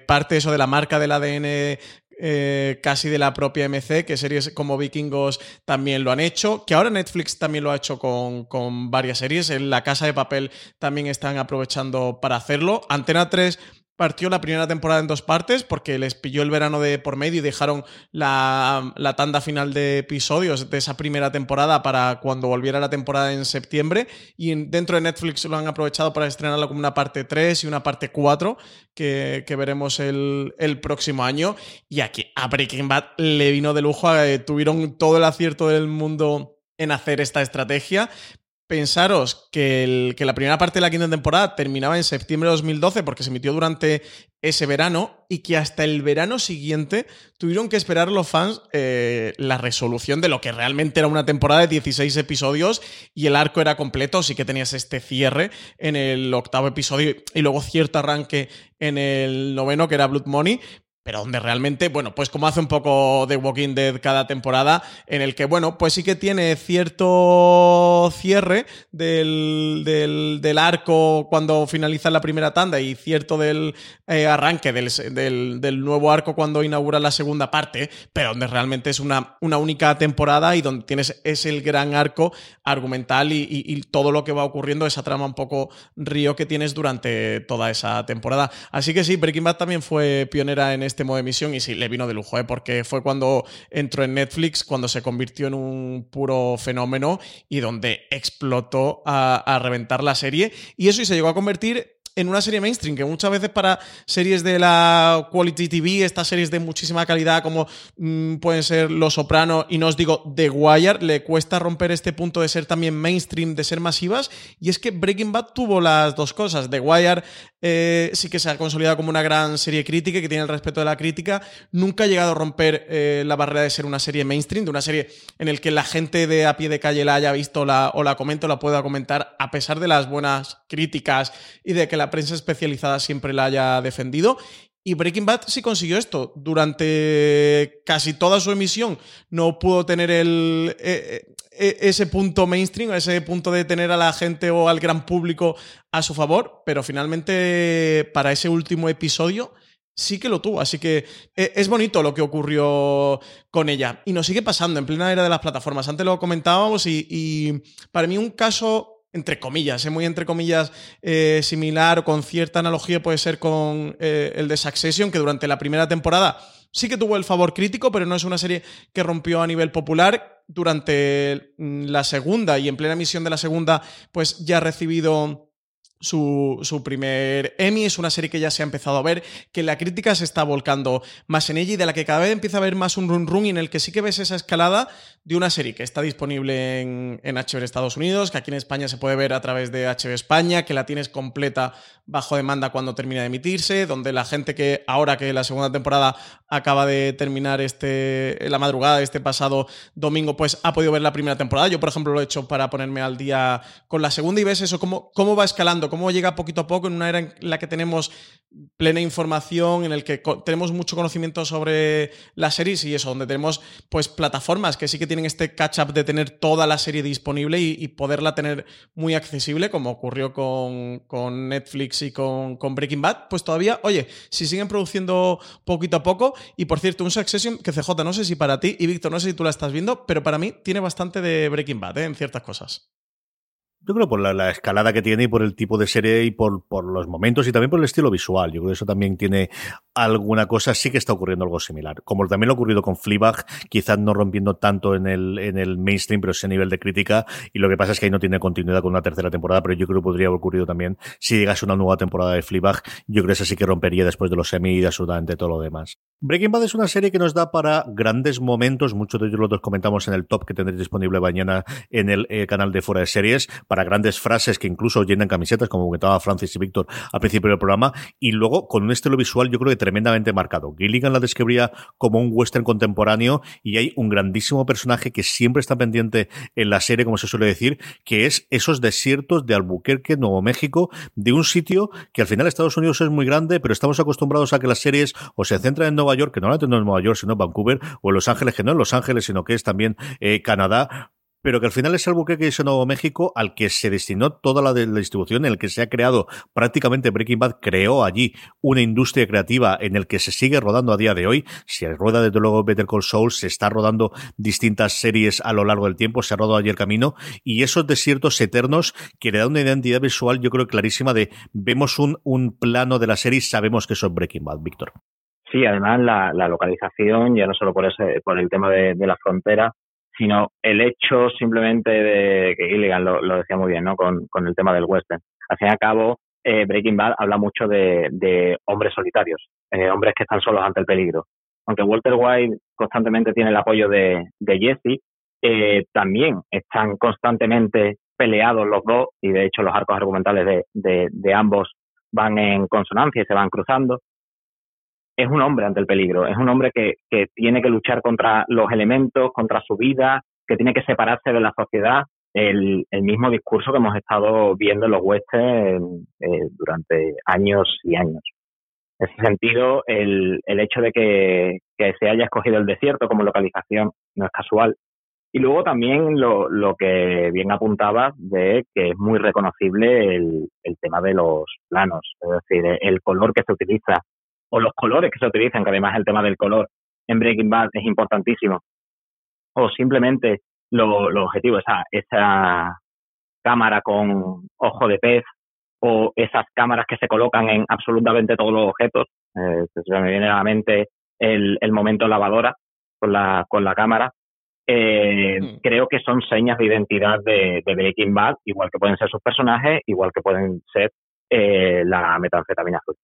parte eso de la marca del ADN casi de la propia AMC, que series como Vikingos también lo han hecho, que ahora Netflix también lo ha hecho con varias series. En La Casa de Papel también están aprovechando para hacerlo. Antena 3 partió la primera temporada en 2 partes porque les pilló el verano de por medio y dejaron la tanda final de episodios de esa primera temporada para cuando volviera la temporada en septiembre, y dentro de Netflix lo han aprovechado para estrenarlo como una parte 3 y una parte 4 que veremos el próximo año. Y aquí a Breaking Bad le vino de lujo, tuvieron todo el acierto del mundo en hacer esta estrategia. Pensaros que la primera parte de la 5ª temporada terminaba en septiembre de 2012 porque se emitió durante ese verano, y que hasta el verano siguiente tuvieron que esperar los fans la resolución de lo que realmente era una temporada de 16 episodios y el arco era completo. Sí que tenías este cierre en el 8º episodio y luego cierto arranque en el 9º, que era Blood Money, pero donde realmente, bueno, pues como hace un poco The Walking Dead cada temporada, en el que, bueno, pues sí que tiene cierto cierre del arco cuando finaliza la primera tanda y cierto del arranque del nuevo arco cuando inaugura la segunda parte, pero donde realmente es una única temporada y donde tienes es el gran arco argumental y todo lo que va ocurriendo, esa trama un poco río que tienes durante toda esa temporada. Así que sí, Breaking Bad también fue pionera en este modo de emisión y sí, le vino de lujo, porque fue cuando entró en Netflix, cuando se convirtió en un puro fenómeno y donde explotó a reventar la serie. Y eso, y se llegó a convertir en una serie mainstream, que muchas veces para series de la Quality TV, estas series de muchísima calidad como pueden ser Los Sopranos y no os digo The Wire, le cuesta romper este punto de ser también mainstream, de ser masivas, y es que Breaking Bad tuvo las dos cosas. The Wire sí que se ha consolidado como una gran serie crítica que tiene el respeto de la crítica, nunca ha llegado a romper la barrera de ser una serie mainstream, de una serie en la que la gente de a pie de calle la haya visto o la comenta o la pueda comentar, a pesar de las buenas críticas y de que la prensa especializada siempre la haya defendido. Y Breaking Bad sí consiguió esto. Durante casi toda su emisión no pudo tener ese punto mainstream, ese punto de tener a la gente o al gran público a su favor, pero finalmente para ese último episodio sí que lo tuvo, así que es bonito lo que ocurrió con ella. Y nos sigue pasando en plena era de las plataformas. Antes lo comentábamos y para mí un caso entre comillas, muy entre comillas, similar o con cierta analogía puede ser con el de Succession, que durante la primera temporada sí que tuvo el favor crítico, pero no es una serie que rompió a nivel popular. Durante la segunda y en plena emisión de la segunda, pues ya ha recibido su primer Emmy. Es una serie que ya se ha empezado a ver, que la crítica se está volcando más en ella y de la que cada vez empieza a haber más un run run, y en el que sí que ves esa escalada de una serie que está disponible en HBO Estados Unidos, que aquí en España se puede ver a través de HBO España, que la tienes completa bajo demanda cuando termina de emitirse, donde la gente que ahora que la segunda temporada acaba de terminar la madrugada de este pasado domingo, pues ha podido ver la primera temporada. Yo, por ejemplo, lo he hecho para ponerme al día con la segunda, y ves eso, cómo va escalando, cómo llega poquito a poco en una era en la que tenemos plena información, en el que tenemos mucho conocimiento sobre las series y eso, donde tenemos pues plataformas que sí que tienen este catch-up de tener toda la serie disponible y poderla tener muy accesible, como ocurrió con Netflix y con Breaking Bad. Pues todavía, oye, si siguen produciendo poquito a poco. Y por cierto, un Succession que, CJ, no sé si para ti, y Víctor, no sé si tú la estás viendo, pero para mí tiene bastante de Breaking Bad en ciertas cosas. Yo creo por la escalada que tiene y por el tipo de serie y por los momentos y también por el estilo visual. Yo creo que eso también tiene alguna cosa. Sí que está ocurriendo algo similar. Como también lo ha ocurrido con Fleabag, quizás no rompiendo tanto en el mainstream, pero sí a nivel de crítica. Y lo que pasa es que ahí no tiene continuidad con una tercera temporada, pero yo creo que podría haber ocurrido también si llegase una nueva temporada de Fleabag. Yo creo que esa sí que rompería después de los Emmy y de absolutamente todo lo demás. Breaking Bad es una serie que nos da para grandes momentos. Muchos de ellos los comentamos en el top que tendréis disponible mañana en el canal de Fuera de Series, para grandes frases que incluso llenan camisetas, como comentaba Francis y Víctor al principio del programa, y luego con un estilo visual yo creo que tremendamente marcado. Gilligan la describía como un western contemporáneo, y hay un grandísimo personaje que siempre está pendiente en la serie, como se suele decir, que es esos desiertos de Albuquerque, Nuevo México, de un sitio que al final Estados Unidos es muy grande, pero estamos acostumbrados a que las series o se centran en Nueva York, que no la tenemos en Nueva York, sino en Vancouver, o en Los Ángeles, que no es Los Ángeles, sino que es también Canadá, pero que al final es Albuquerque y es Nuevo México al que se destinó toda la distribución, en el que se ha creado prácticamente Breaking Bad, creó allí una industria creativa en el que se sigue rodando a día de hoy. Se rueda desde luego Better Call Saul, se está rodando distintas series a lo largo del tiempo, se ha rodado allí El Camino, y esos desiertos eternos que le dan una identidad visual yo creo clarísima de vemos un plano de la serie y sabemos que eso es Breaking Bad, Víctor. Sí, además la localización, ya no solo por el tema de la frontera, sino el hecho simplemente de que Gilligan lo decía muy bien, ¿no? Con el tema del western. Al fin y al cabo, Breaking Bad habla mucho de hombres solitarios, hombres que están solos ante el peligro. Aunque Walter White constantemente tiene el apoyo de Jesse, también están constantemente peleados los dos, y de hecho los arcos argumentales de ambos van en consonancia y se van cruzando. Es un hombre ante el peligro, es un hombre que tiene que luchar contra los elementos, contra su vida, que tiene que separarse de la sociedad, el mismo discurso que hemos estado viendo en los westerns durante años y años. En ese sentido, el hecho de que se haya escogido el desierto como localización no es casual. Y luego también lo que bien apuntabas de que es muy reconocible el tema de los planos, es decir, el color que se utiliza o los colores que se utilizan, que además el tema del color en Breaking Bad es importantísimo, o simplemente los objetivos, esa cámara con ojo de pez o esas cámaras que se colocan en absolutamente todos los objetos. Se me viene a la mente el momento lavadora con la cámara. Creo que son señas de identidad de Breaking Bad, igual que pueden ser sus personajes, igual que pueden ser la metanfetamina azul.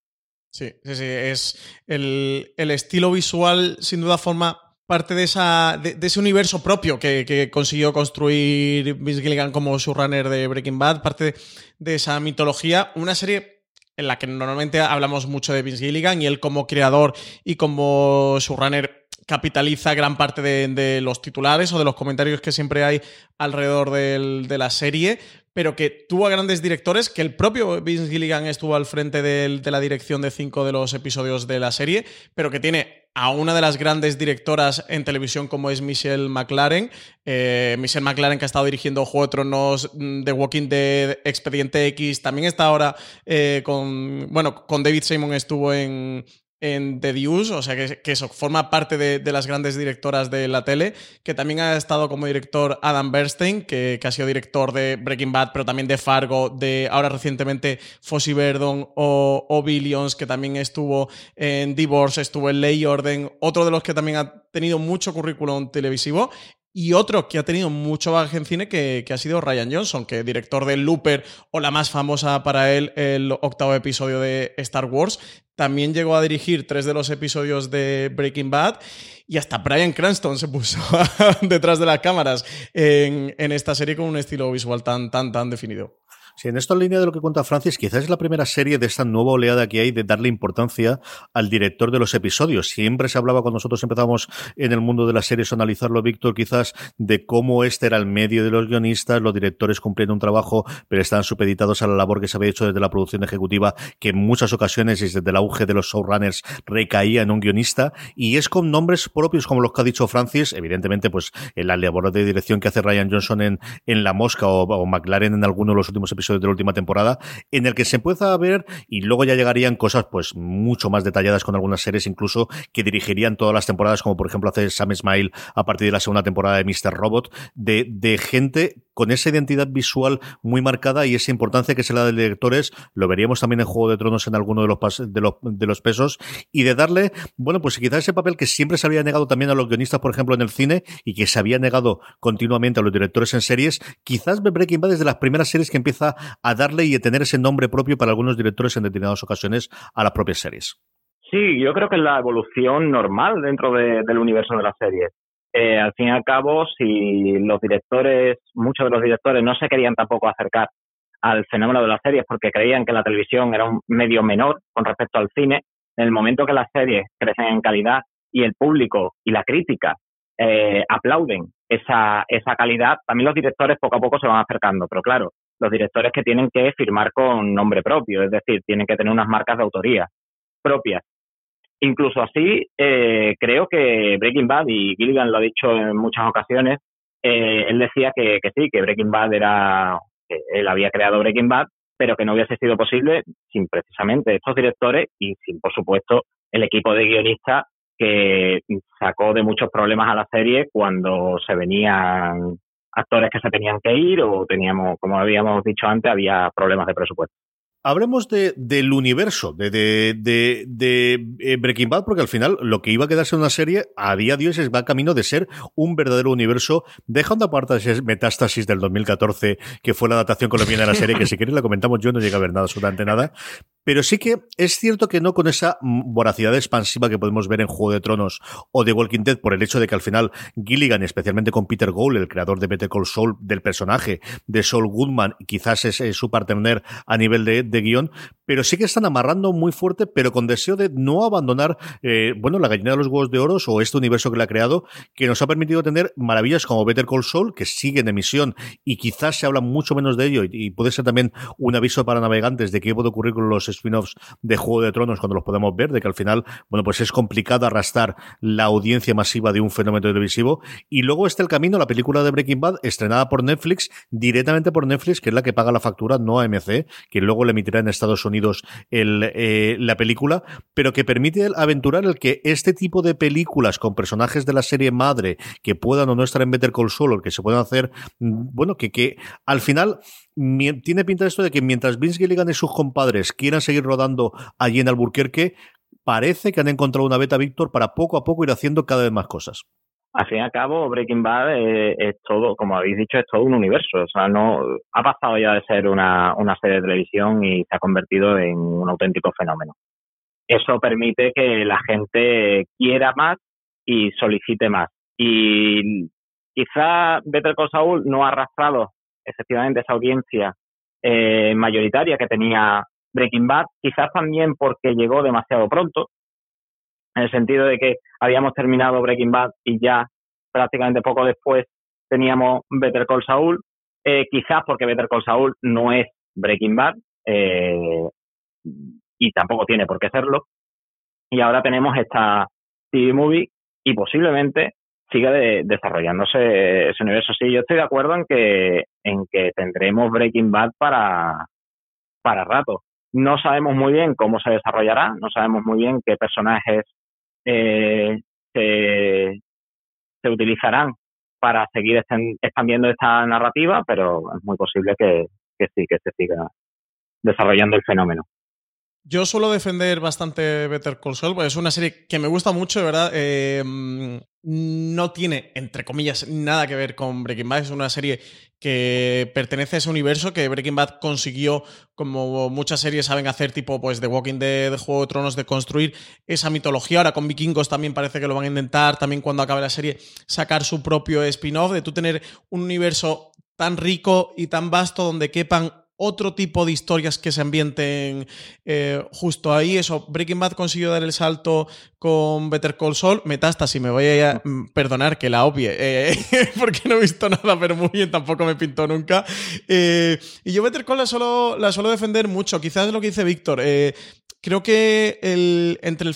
Sí, es el estilo visual sin duda forma parte de ese universo propio que consiguió construir Vince Gilligan como showrunner de Breaking Bad, parte de esa mitología, una serie en la que normalmente hablamos mucho de Vince Gilligan y él como creador y como showrunner capitaliza gran parte de los titulares o de los comentarios que siempre hay alrededor de la serie, pero que tuvo a grandes directores, que el propio Vince Gilligan estuvo al frente de la dirección de 5 de los episodios de la serie, pero que tiene a una de las grandes directoras en televisión como es Michelle MacLaren. Michelle MacLaren, que ha estado dirigiendo Juego de Tronos, The Walking Dead, Expediente X, también está ahora con David Simon estuvo en The Deuce, o sea que eso forma parte de las grandes directoras de la tele, que también ha estado como director Adam Bernstein, que ha sido director de Breaking Bad, pero también de Fargo, de ahora recientemente Fossey Verdon o Billions, que también estuvo en Divorce, estuvo en Ley y Orden, otro de los que también ha tenido mucho currículum televisivo. Y otro que ha tenido mucho bagaje en cine que ha sido Ryan Johnson, que es director de Looper o la más famosa para él, el 8º episodio de Star Wars. También llegó a dirigir 3 de los episodios de Breaking Bad y hasta Bryan Cranston se puso detrás de las cámaras en esta serie con un estilo visual tan definido. Sí, en esta línea de lo que cuenta Francis, quizás es la primera serie de esta nueva oleada que hay de darle importancia al director de los episodios. Siempre se hablaba cuando nosotros empezamos en el mundo de las series a analizarlo, Víctor, quizás de cómo este era el medio de los guionistas, los directores cumpliendo un trabajo, pero estaban supeditados a la labor que se había hecho desde la producción ejecutiva, que en muchas ocasiones y desde el auge de los showrunners recaía en un guionista, y es con nombres propios como los que ha dicho Francis, evidentemente pues en la labor de dirección que hace Ryan Johnson en La Mosca o MacLaren en alguno de los últimos episodios de la última temporada, en el que se empieza a ver, y luego ya llegarían cosas pues mucho más detalladas con algunas series incluso que dirigirían todas las temporadas, como por ejemplo hace Sam Esmail a partir de la segunda temporada de Mr. Robot, de gente con esa identidad visual muy marcada y esa importancia que se le da de directores. Lo veríamos también en Juego de Tronos en alguno de los pesos, y de darle, bueno, pues quizás ese papel que siempre se había negado también a los guionistas, por ejemplo, en el cine, y que se había negado continuamente a los directores en series. Quizás Breaking Bad es de las primeras series que empieza a darle y a tener ese nombre propio para algunos directores en determinadas ocasiones a las propias series. Sí, yo creo que es la evolución normal dentro del universo de las series. Al fin y al cabo, si los directores, muchos de los directores no se querían tampoco acercar al fenómeno de las series porque creían que la televisión era un medio menor con respecto al cine, en el momento que las series crecen en calidad y el público y la crítica aplauden esa calidad, también los directores poco a poco se van acercando. Pero claro, los directores que tienen que firmar con nombre propio, es decir, tienen que tener unas marcas de autoría propias. Incluso así, creo que Breaking Bad, y Gilligan lo ha dicho en muchas ocasiones, él decía que sí, que Breaking Bad era, que él había creado Breaking Bad, pero que no hubiese sido posible sin precisamente estos directores y sin, por supuesto, el equipo de guionistas que sacó de muchos problemas a la serie cuando se venían actores que se tenían que ir o teníamos, como habíamos dicho antes, había problemas de presupuesto. Hablemos del universo de Breaking Bad, porque al final lo que iba a quedarse en una serie a día de hoy se va camino de ser un verdadero universo, dejando aparte ese Metástasis del 2014 que fue la adaptación colombiana de la serie, que si queréis la comentamos, yo no llegué a ver nada, absolutamente nada. Pero sí que es cierto que no con esa voracidad expansiva que podemos ver en Juego de Tronos o The Walking Dead, por el hecho de que al final Gilligan, especialmente con Peter Gould, el creador de Better Call Saul, del personaje de Saul Goodman, quizás es su partner a nivel de guión, pero sí que están amarrando muy fuerte, pero con deseo de no abandonar, bueno, la gallina de los huevos de oro o este universo que le ha creado, que nos ha permitido tener maravillas como Better Call Saul, que sigue en emisión y quizás se habla mucho menos de ello y puede ser también un aviso para navegantes de qué puede ocurrir con los spin-offs de Juego de Tronos cuando los podamos ver, de que al final, bueno, pues es complicado arrastrar la audiencia masiva de un fenómeno televisivo. Y luego está El Camino, la película de Breaking Bad, estrenada por Netflix, directamente por Netflix, que es la que paga la factura, no AMC, que luego le emitirá en Estados Unidos la película, pero que permite aventurar el que este tipo de películas con personajes de la serie madre que puedan o no estar en Better Call Saul, o que se puedan hacer, bueno, que al final tiene pinta esto de que mientras Vince Gilligan y sus compadres quieran seguir rodando allí en Albuquerque, parece que han encontrado una beta, Víctor, para poco a poco ir haciendo cada vez más cosas. Al fin y al cabo, Breaking Bad es todo, como habéis dicho, es todo un universo. O sea, no ha pasado ya de ser una serie de televisión y se ha convertido en un auténtico fenómeno. Eso permite que la gente quiera más y solicite más. Y quizá Better Call Saul no ha arrastrado efectivamente esa audiencia mayoritaria que tenía Breaking Bad, quizás también porque llegó demasiado pronto, en el sentido de que habíamos terminado Breaking Bad y ya prácticamente poco después teníamos Better Call Saul, quizás porque Better Call Saul no es Breaking Bad y tampoco tiene por qué serlo, y ahora tenemos esta TV Movie y posiblemente siga desarrollándose ese universo. Sí, yo estoy de acuerdo en que tendremos Breaking Bad para rato. No sabemos muy bien cómo se desarrollará, no sabemos muy bien qué personajes se utilizarán para seguir expandiendo esta narrativa, pero es muy posible que sí, que se siga desarrollando el fenómeno. Yo suelo defender bastante Better Call Saul, porque es una serie que me gusta mucho, de verdad. No tiene, entre comillas, nada que ver con Breaking Bad. Es una serie que pertenece a ese universo que Breaking Bad consiguió, como muchas series saben hacer, tipo pues The Walking Dead, Juego de Tronos, de construir esa mitología. Ahora con Vikingos también parece que lo van a intentar, también cuando acabe la serie, sacar su propio spin-off, de tú tener un universo tan rico y tan vasto donde quepan otro tipo de historias que se ambienten justo ahí. Eso, Breaking Bad consiguió dar el salto con Better Call Saul. Metástasis, me voy a perdonar que la obvie, porque no he visto nada, pero muy bien, tampoco me pintó nunca. Y yo Better Call la suelo defender mucho. Quizás es lo que dice Víctor. Creo que entre el...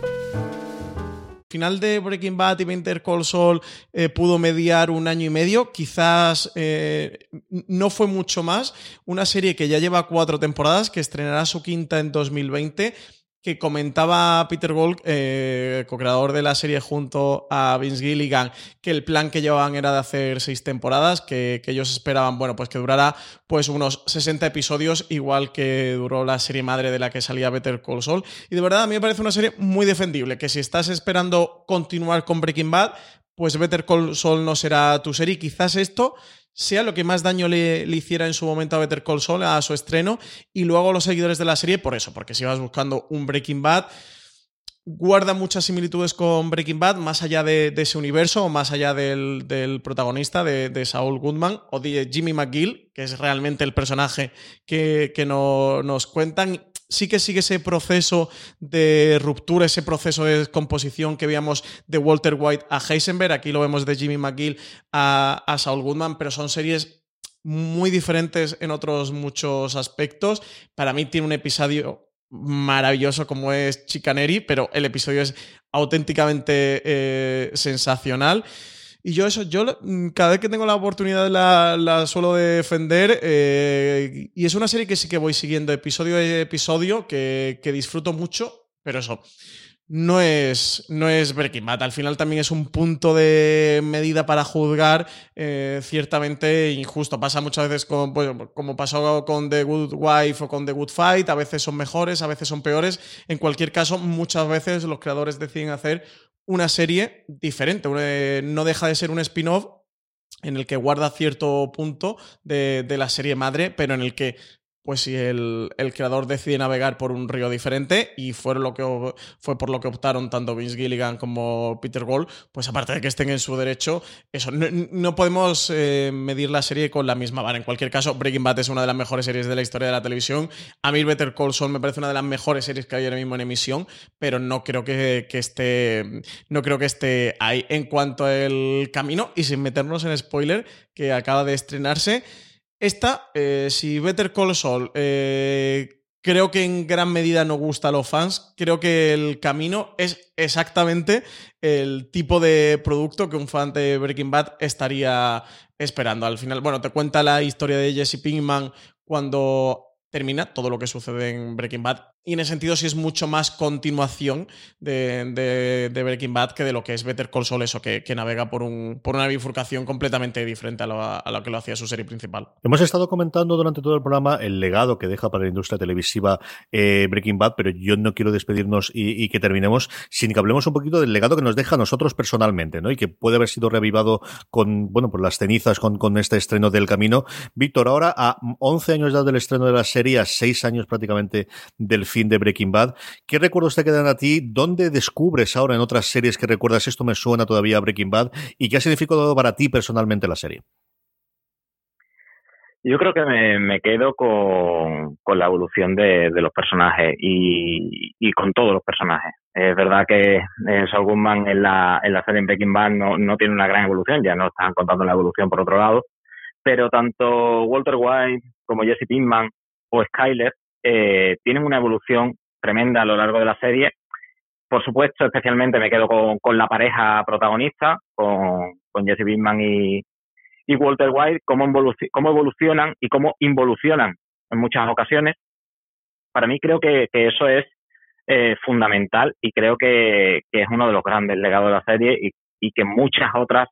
Final de Breaking Bad y Better Call Saul pudo mediar 1 año y medio, quizás no fue mucho más. Una serie que ya lleva 4 temporadas, que estrenará su 5ª en 2020, que comentaba Peter Gould, co-creador de la serie junto a Vince Gilligan, que el plan que llevaban era de hacer 6 temporadas, que ellos esperaban, bueno, pues que durara pues unos 60 episodios, igual que duró la serie madre de la que salía Better Call Saul. Y de verdad, a mí me parece una serie muy defendible, que si estás esperando continuar con Breaking Bad, pues Better Call Saul no será tu serie. Quizás esto sea lo que más daño le hiciera en su momento a Better Call Saul, a su estreno, y luego los seguidores de la serie por eso, porque si vas buscando un Breaking Bad, guarda muchas similitudes con Breaking Bad, más allá de ese universo, o más allá del protagonista, de Saul Goodman, o de Jimmy McGill, que es realmente el personaje que nos cuentan. Sí que sigue ese proceso de ruptura, ese proceso de descomposición que veíamos de Walter White a Heisenberg. Aquí lo vemos de Jimmy McGill a Saul Goodman, pero son series muy diferentes en otros muchos aspectos. Para mí tiene un episodio maravilloso como es Chicaneri, pero el episodio es auténticamente sensacional. Y yo cada vez que tengo la oportunidad la suelo defender, y es una serie que sí que voy siguiendo episodio a episodio, que disfruto mucho, pero eso, No es Breaking Bad. Al final también es un punto de medida para juzgar ciertamente injusto. Pasa muchas veces con, pues, como pasó con The Good Wife o con The Good Fight. A veces son mejores, a veces son peores. En cualquier caso, muchas veces los creadores deciden hacer una serie diferente. No deja de ser un spin-off en el que guarda cierto punto de la serie madre, pero en el que pues si el creador decide navegar por un río diferente, y fue por lo que optaron tanto Vince Gilligan como Peter Gould, pues aparte de que estén en su derecho, eso no podemos medir la serie con la misma vara. En cualquier caso, Breaking Bad es una de las mejores series de la historia de la televisión. A mí Better Call Saul me parece una de las mejores series que hay ahora mismo en emisión, pero no creo que esté ahí. En cuanto al camino, y sin meternos en spoiler, que acaba de estrenarse, esta, si Better Call Saul creo que en gran medida no gusta a los fans, creo que El Camino es exactamente el tipo de producto que un fan de Breaking Bad estaría esperando. Al final, bueno, te cuenta la historia de Jesse Pinkman cuando termina todo lo que sucede en Breaking Bad, y en ese sentido sí es mucho más continuación de Breaking Bad que de lo que es Better Call Saul, eso que navega por una bifurcación completamente diferente a lo que lo hacía su serie principal. Hemos estado comentando durante todo el programa el legado que deja para la industria televisiva Breaking Bad, pero yo no quiero despedirnos y que terminemos sin que hablemos un poquito del legado que nos deja a nosotros personalmente, ¿no? Y que puede haber sido reavivado con, bueno, por las cenizas con este estreno del Camino. Víctor, ahora a 11 años ya del estreno de la serie, a 6 años prácticamente del fin de Breaking Bad, ¿qué recuerdos te quedan a ti? ¿Dónde descubres ahora en otras series que recuerdas esto me suena todavía a Breaking Bad? ¿Y qué ha significado para ti personalmente la serie? Yo creo que me quedo con la evolución de los personajes y con todos los personajes. Es verdad que Saul Goodman en la serie en Breaking Bad no tiene una gran evolución, ya no están contando la evolución por otro lado, pero tanto Walter White como Jesse Pinkman o Skyler tienen una evolución tremenda a lo largo de la serie. Por supuesto, especialmente me quedo con la pareja protagonista, con Jesse Pinkman y Walter White, cómo evolucionan y cómo involucionan en muchas ocasiones. Para mí creo que eso es fundamental, y creo que es uno de los grandes legados de la serie y que muchas otras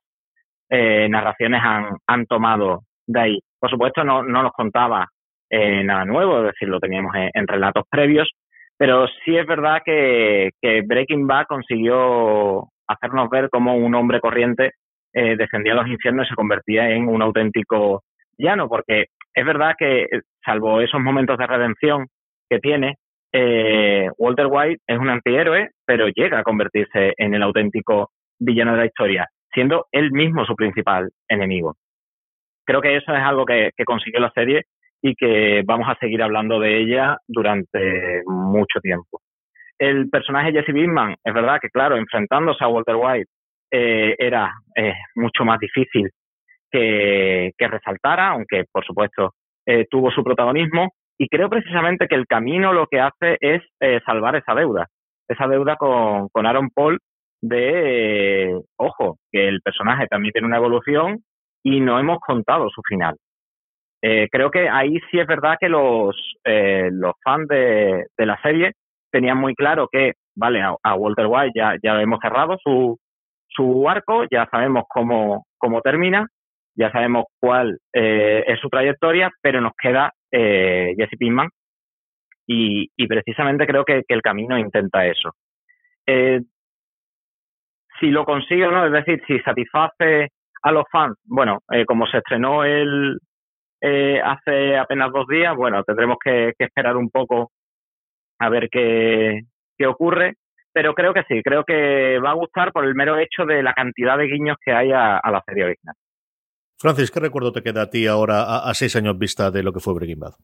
narraciones han tomado de ahí. Por supuesto, no nos contaba nada nuevo, es decir, lo teníamos en relatos previos, pero sí es verdad que Breaking Bad consiguió hacernos ver cómo un hombre corriente descendía a los infiernos y se convertía en un auténtico llano, porque es verdad que, salvo esos momentos de redención que tiene, Walter White es un antihéroe, pero llega a convertirse en el auténtico villano de la historia, siendo él mismo su principal enemigo. Creo que eso es algo que consiguió la serie y que vamos a seguir hablando de ella durante mucho tiempo. El personaje Jesse Pinkman, es verdad que, claro, enfrentándose a Walter White era mucho más difícil que resaltara, aunque, por supuesto, tuvo su protagonismo, y creo precisamente que El Camino lo que hace es salvar esa deuda con Aaron Paul de, ojo, que el personaje también tiene una evolución y no hemos contado su final. Creo que ahí sí es verdad que los fans de la serie tenían muy claro que, vale, a Walter White ya hemos cerrado su arco, ya sabemos cómo termina, ya sabemos cuál es su trayectoria, pero nos queda Jesse Pinkman y precisamente creo que El Camino intenta eso. Si lo consigue o no, es decir, si satisface a los fans, bueno, como se estrenó el hace apenas 2 días, bueno, tendremos que esperar un poco a ver qué ocurre, pero creo que sí, creo que va a gustar por el mero hecho de la cantidad de guiños que hay a la serie original. Francis, ¿qué recuerdo te queda a ti ahora a 6 años vista de lo que fue Breaking Bad?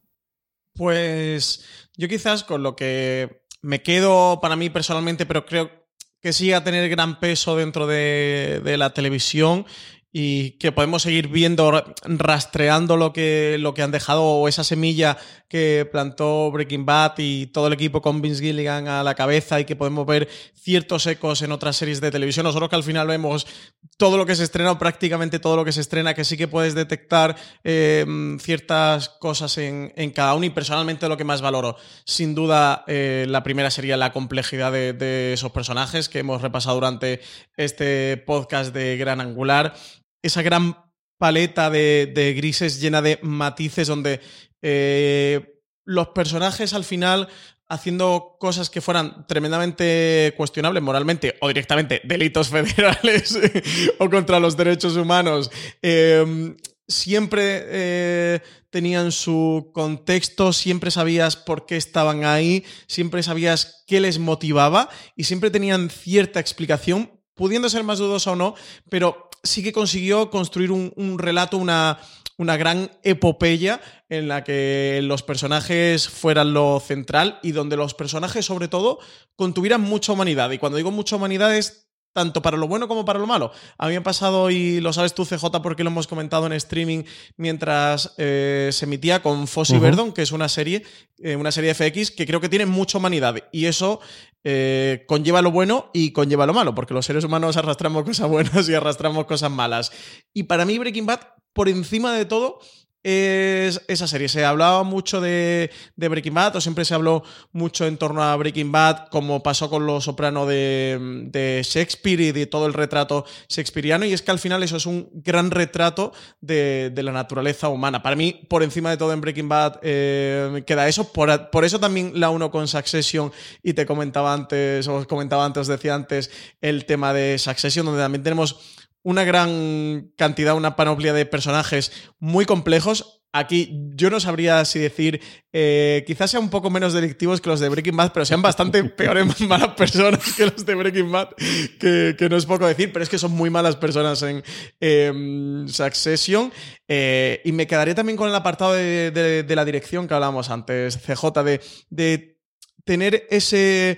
Pues yo quizás con lo que me quedo para mí personalmente, pero creo que sí a tener gran peso dentro de la televisión, y que podemos seguir viendo, rastreando lo que han dejado, o esa semilla que plantó Breaking Bad y todo el equipo con Vince Gilligan a la cabeza, y que podemos ver ciertos ecos en otras series de televisión. Nosotros que al final vemos todo lo que se estrena, o prácticamente todo lo que se estrena, que sí que puedes detectar ciertas cosas en cada uno, y personalmente lo que más valoro, sin duda, la primera sería la complejidad de esos personajes que hemos repasado durante este podcast de Gran Angular. Esa gran paleta de grises llena de matices, donde los personajes al final haciendo cosas que fueran tremendamente cuestionables moralmente, o directamente delitos federales o contra los derechos humanos, siempre tenían su contexto, siempre sabías por qué estaban ahí, siempre sabías qué les motivaba, y siempre tenían cierta explicación, pudiendo ser más dudosa o no, pero sí que consiguió construir un relato, una gran epopeya en la que los personajes fueran lo central, y donde los personajes, sobre todo, contuvieran mucha humanidad. Y cuando digo mucha humanidad es tanto para lo bueno como para lo malo. A mí me ha pasado, y lo sabes tú, CJ, porque lo hemos comentado en streaming mientras se emitía, con Foss y Verdon, que es una serie FX que creo que tiene mucha humanidad, y eso conlleva lo bueno y conlleva lo malo, porque los seres humanos arrastramos cosas buenas y arrastramos cosas malas. Y para mí Breaking Bad, por encima de todo, es esa serie. Se hablaba mucho de Breaking Bad, o siempre se habló mucho en torno a Breaking Bad, como pasó con Los Sopranos de Shakespeare y de todo el retrato shakespeariano, y es que al final eso es un gran retrato de la naturaleza humana. Para mí, por encima de todo, en Breaking Bad queda eso. Por eso también la uno con Succession, y te comentaba antes, os decía antes, el tema de Succession, donde también tenemos una gran cantidad, una panoplia de personajes muy complejos. Aquí yo no sabría si decir, quizás sean un poco menos delictivos que los de Breaking Bad, pero sean bastante peores, malas personas que los de Breaking Bad, que no es poco decir, pero es que son muy malas personas en Succession. Y me quedaré también con el apartado de la dirección que hablábamos antes, CJ, de tener ese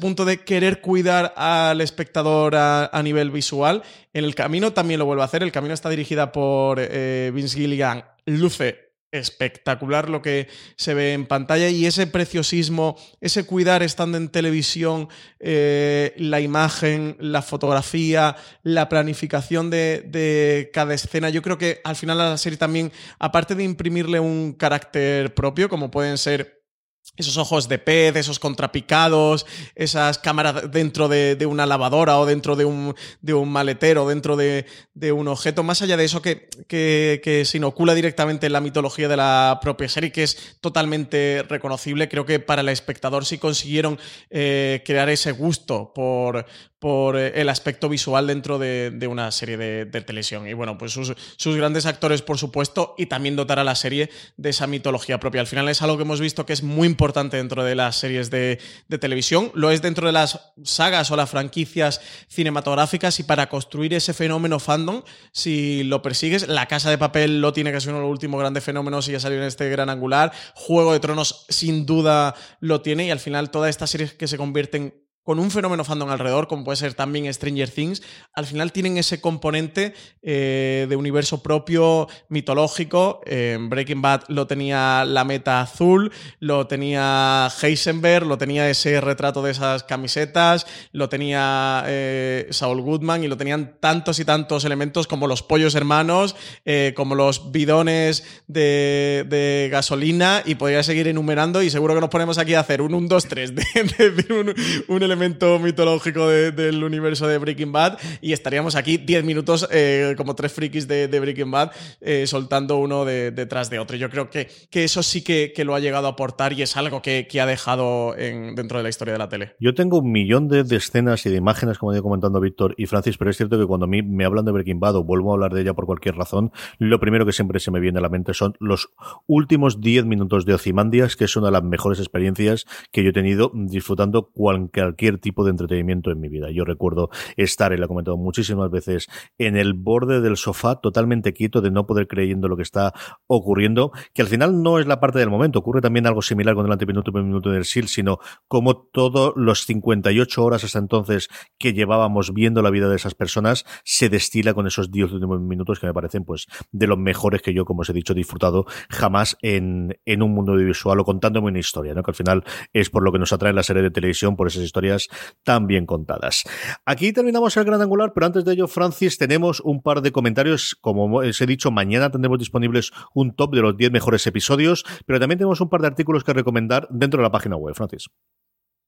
punto de querer cuidar al espectador a nivel visual. En El Camino también lo vuelvo a hacer. El Camino está dirigida por Vince Gilligan. Luce espectacular lo que se ve en pantalla, y ese preciosismo, ese cuidar estando en televisión, la imagen, la fotografía, la planificación de cada escena. Yo creo que al final la serie también, aparte de imprimirle un carácter propio, como pueden ser esos ojos de pez, esos contrapicados, esas cámaras dentro de una lavadora, o dentro de un maletero, dentro de un objeto, más allá de eso que se inocula directamente en la mitología de la propia serie, que es totalmente reconocible. Creo que para el espectador sí consiguieron crear ese gusto por el aspecto visual dentro de una serie de televisión. Y bueno, pues sus grandes actores, por supuesto, y también dotar a la serie de esa mitología propia. Al final es algo que hemos visto que es muy importante dentro de las series de televisión, lo es dentro de las sagas o las franquicias cinematográficas, y para construir ese fenómeno fandom, si lo persigues, La Casa de Papel lo tiene, que es uno de los últimos grandes fenómenos y ya salió en este Gran Angular. Juego de Tronos sin duda lo tiene, y al final todas estas series que se convierten con un fenómeno fandom alrededor, como puede ser también Stranger Things, al final tienen ese componente de universo propio, mitológico. Breaking Bad lo tenía La Meta Azul, lo tenía Heisenberg, lo tenía ese retrato de esas camisetas, lo tenía Saul Goodman, y lo tenían tantos y tantos elementos, como los pollos hermanos, como los bidones de gasolina, y podría seguir enumerando, y seguro que nos ponemos aquí a hacer un 2-3 de un elemento mitológico del universo de Breaking Bad, y estaríamos aquí 10 minutos como tres frikis de Breaking Bad soltando uno detrás de otro. Yo creo que eso sí que lo ha llegado a aportar, y es algo que ha dejado dentro de la historia de la tele. Yo tengo un millón de escenas y de imágenes, como ha ido comentando Víctor y Francis, pero es cierto que cuando a mí me hablan de Breaking Bad, o vuelvo a hablar de ella por cualquier razón, lo primero que siempre se me viene a la mente son los últimos 10 minutos de Ozymandias, que es una de las mejores experiencias que yo he tenido disfrutando cualquier cualquier tipo de entretenimiento en mi vida. Yo recuerdo estar, y lo he comentado muchísimas veces, en el borde del sofá, totalmente quieto, de no poder creyendo lo que está ocurriendo, que al final no es la parte del momento. Ocurre también algo similar con el antepenúltimo minuto del SEAL, sino como todos los 58 horas hasta entonces que llevábamos viendo la vida de esas personas se destila con esos 10 últimos minutos que me parecen pues de los mejores que yo, como os he dicho, he disfrutado jamás en un mundo audiovisual o contándome una historia, ¿no? Que al final es por lo que nos atrae la serie de televisión, por esas historias tan bien contadas. Aquí terminamos el gran angular, pero antes de ello, Francis, tenemos un par de comentarios. Como os he dicho, mañana tendremos disponibles un top de los 10 mejores episodios, pero también tenemos un par de artículos que recomendar dentro de la página web, Francis.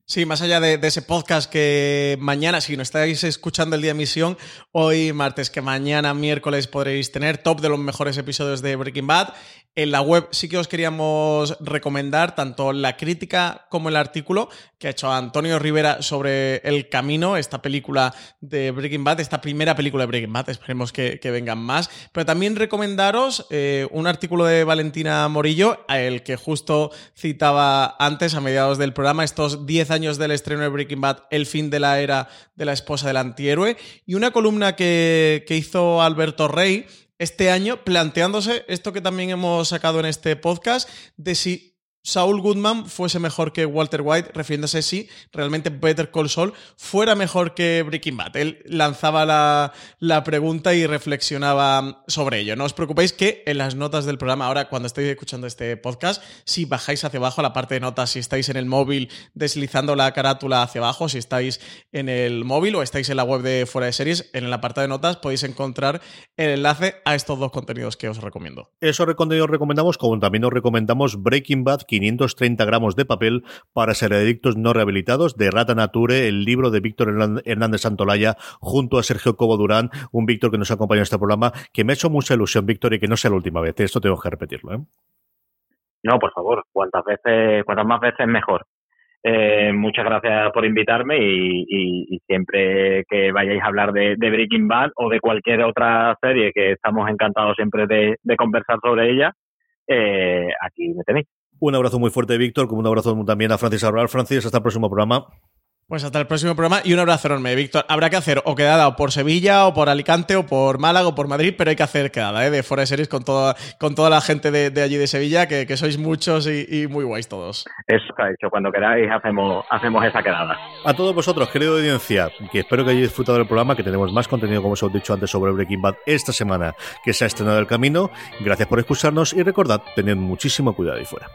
Sí, más allá de ese podcast que mañana, si no estáis escuchando el día de emisión, hoy martes, que mañana miércoles podréis tener top de los mejores episodios de Breaking Bad. En la web sí que os queríamos recomendar tanto la crítica como el artículo que ha hecho Antonio Rivera sobre El Camino, esta película de Breaking Bad, esta primera película de Breaking Bad, esperemos que vengan más. Pero también recomendaros un artículo de Valentina Morillo, el que justo citaba antes, a mediados del programa, estos 10 años del estreno de Breaking Bad, el fin de la era de la esposa del antihéroe, y una columna que hizo Alberto Rey este año, planteándose esto que también hemos sacado en este podcast, de si Saul Goodman fuese mejor que Walter White, refiriéndose a si realmente Better Call Saul fuera mejor que Breaking Bad. Él lanzaba la pregunta y reflexionaba sobre ello. No os preocupéis que en las notas del programa, ahora cuando estéis escuchando este podcast, si bajáis hacia abajo a la parte de notas, si estáis en el móvil deslizando la carátula hacia abajo, si estáis en el móvil o estáis en la web de Fuera de Series, en el apartado de notas podéis encontrar el enlace a estos dos contenidos que os recomiendo. Eso os recomendamos, como también os recomendamos Breaking Bad, 530 gramos de papel para seriadictos no rehabilitados, de Rata Nature, el libro de Víctor Hernández Santolaya, junto a Sergio Cobo Durán, un Víctor que nos ha acompañado en este programa, que me ha hecho mucha ilusión, Víctor, y que no sea la última vez. Esto tengo que repetirlo, ¿eh? No, por favor, cuantas más veces mejor. Muchas gracias por invitarme y siempre que vayáis a hablar de Breaking Bad o de cualquier otra serie, que estamos encantados siempre de conversar sobre ella, aquí me tenéis. Un abrazo muy fuerte, Víctor, como un abrazo también a Francis Arbal. Francis, hasta el próximo programa. Pues hasta el próximo programa y un abrazo enorme, Víctor. Habrá que hacer o quedada o por Sevilla o por Alicante o por Málaga o por Madrid, pero hay que hacer quedada, ¿eh? De Fuera de Series con toda la gente de allí de Sevilla, que sois muchos y muy guays todos. Eso está hecho. Cuando queráis hacemos esa quedada. A todos vosotros, querida audiencia, que espero que hayáis disfrutado del programa, que tenemos más contenido, como os he dicho antes, sobre Breaking Bad esta semana que se ha estrenado El Camino. Gracias por escucharnos y recordad, tened muchísimo cuidado ahí fuera.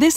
This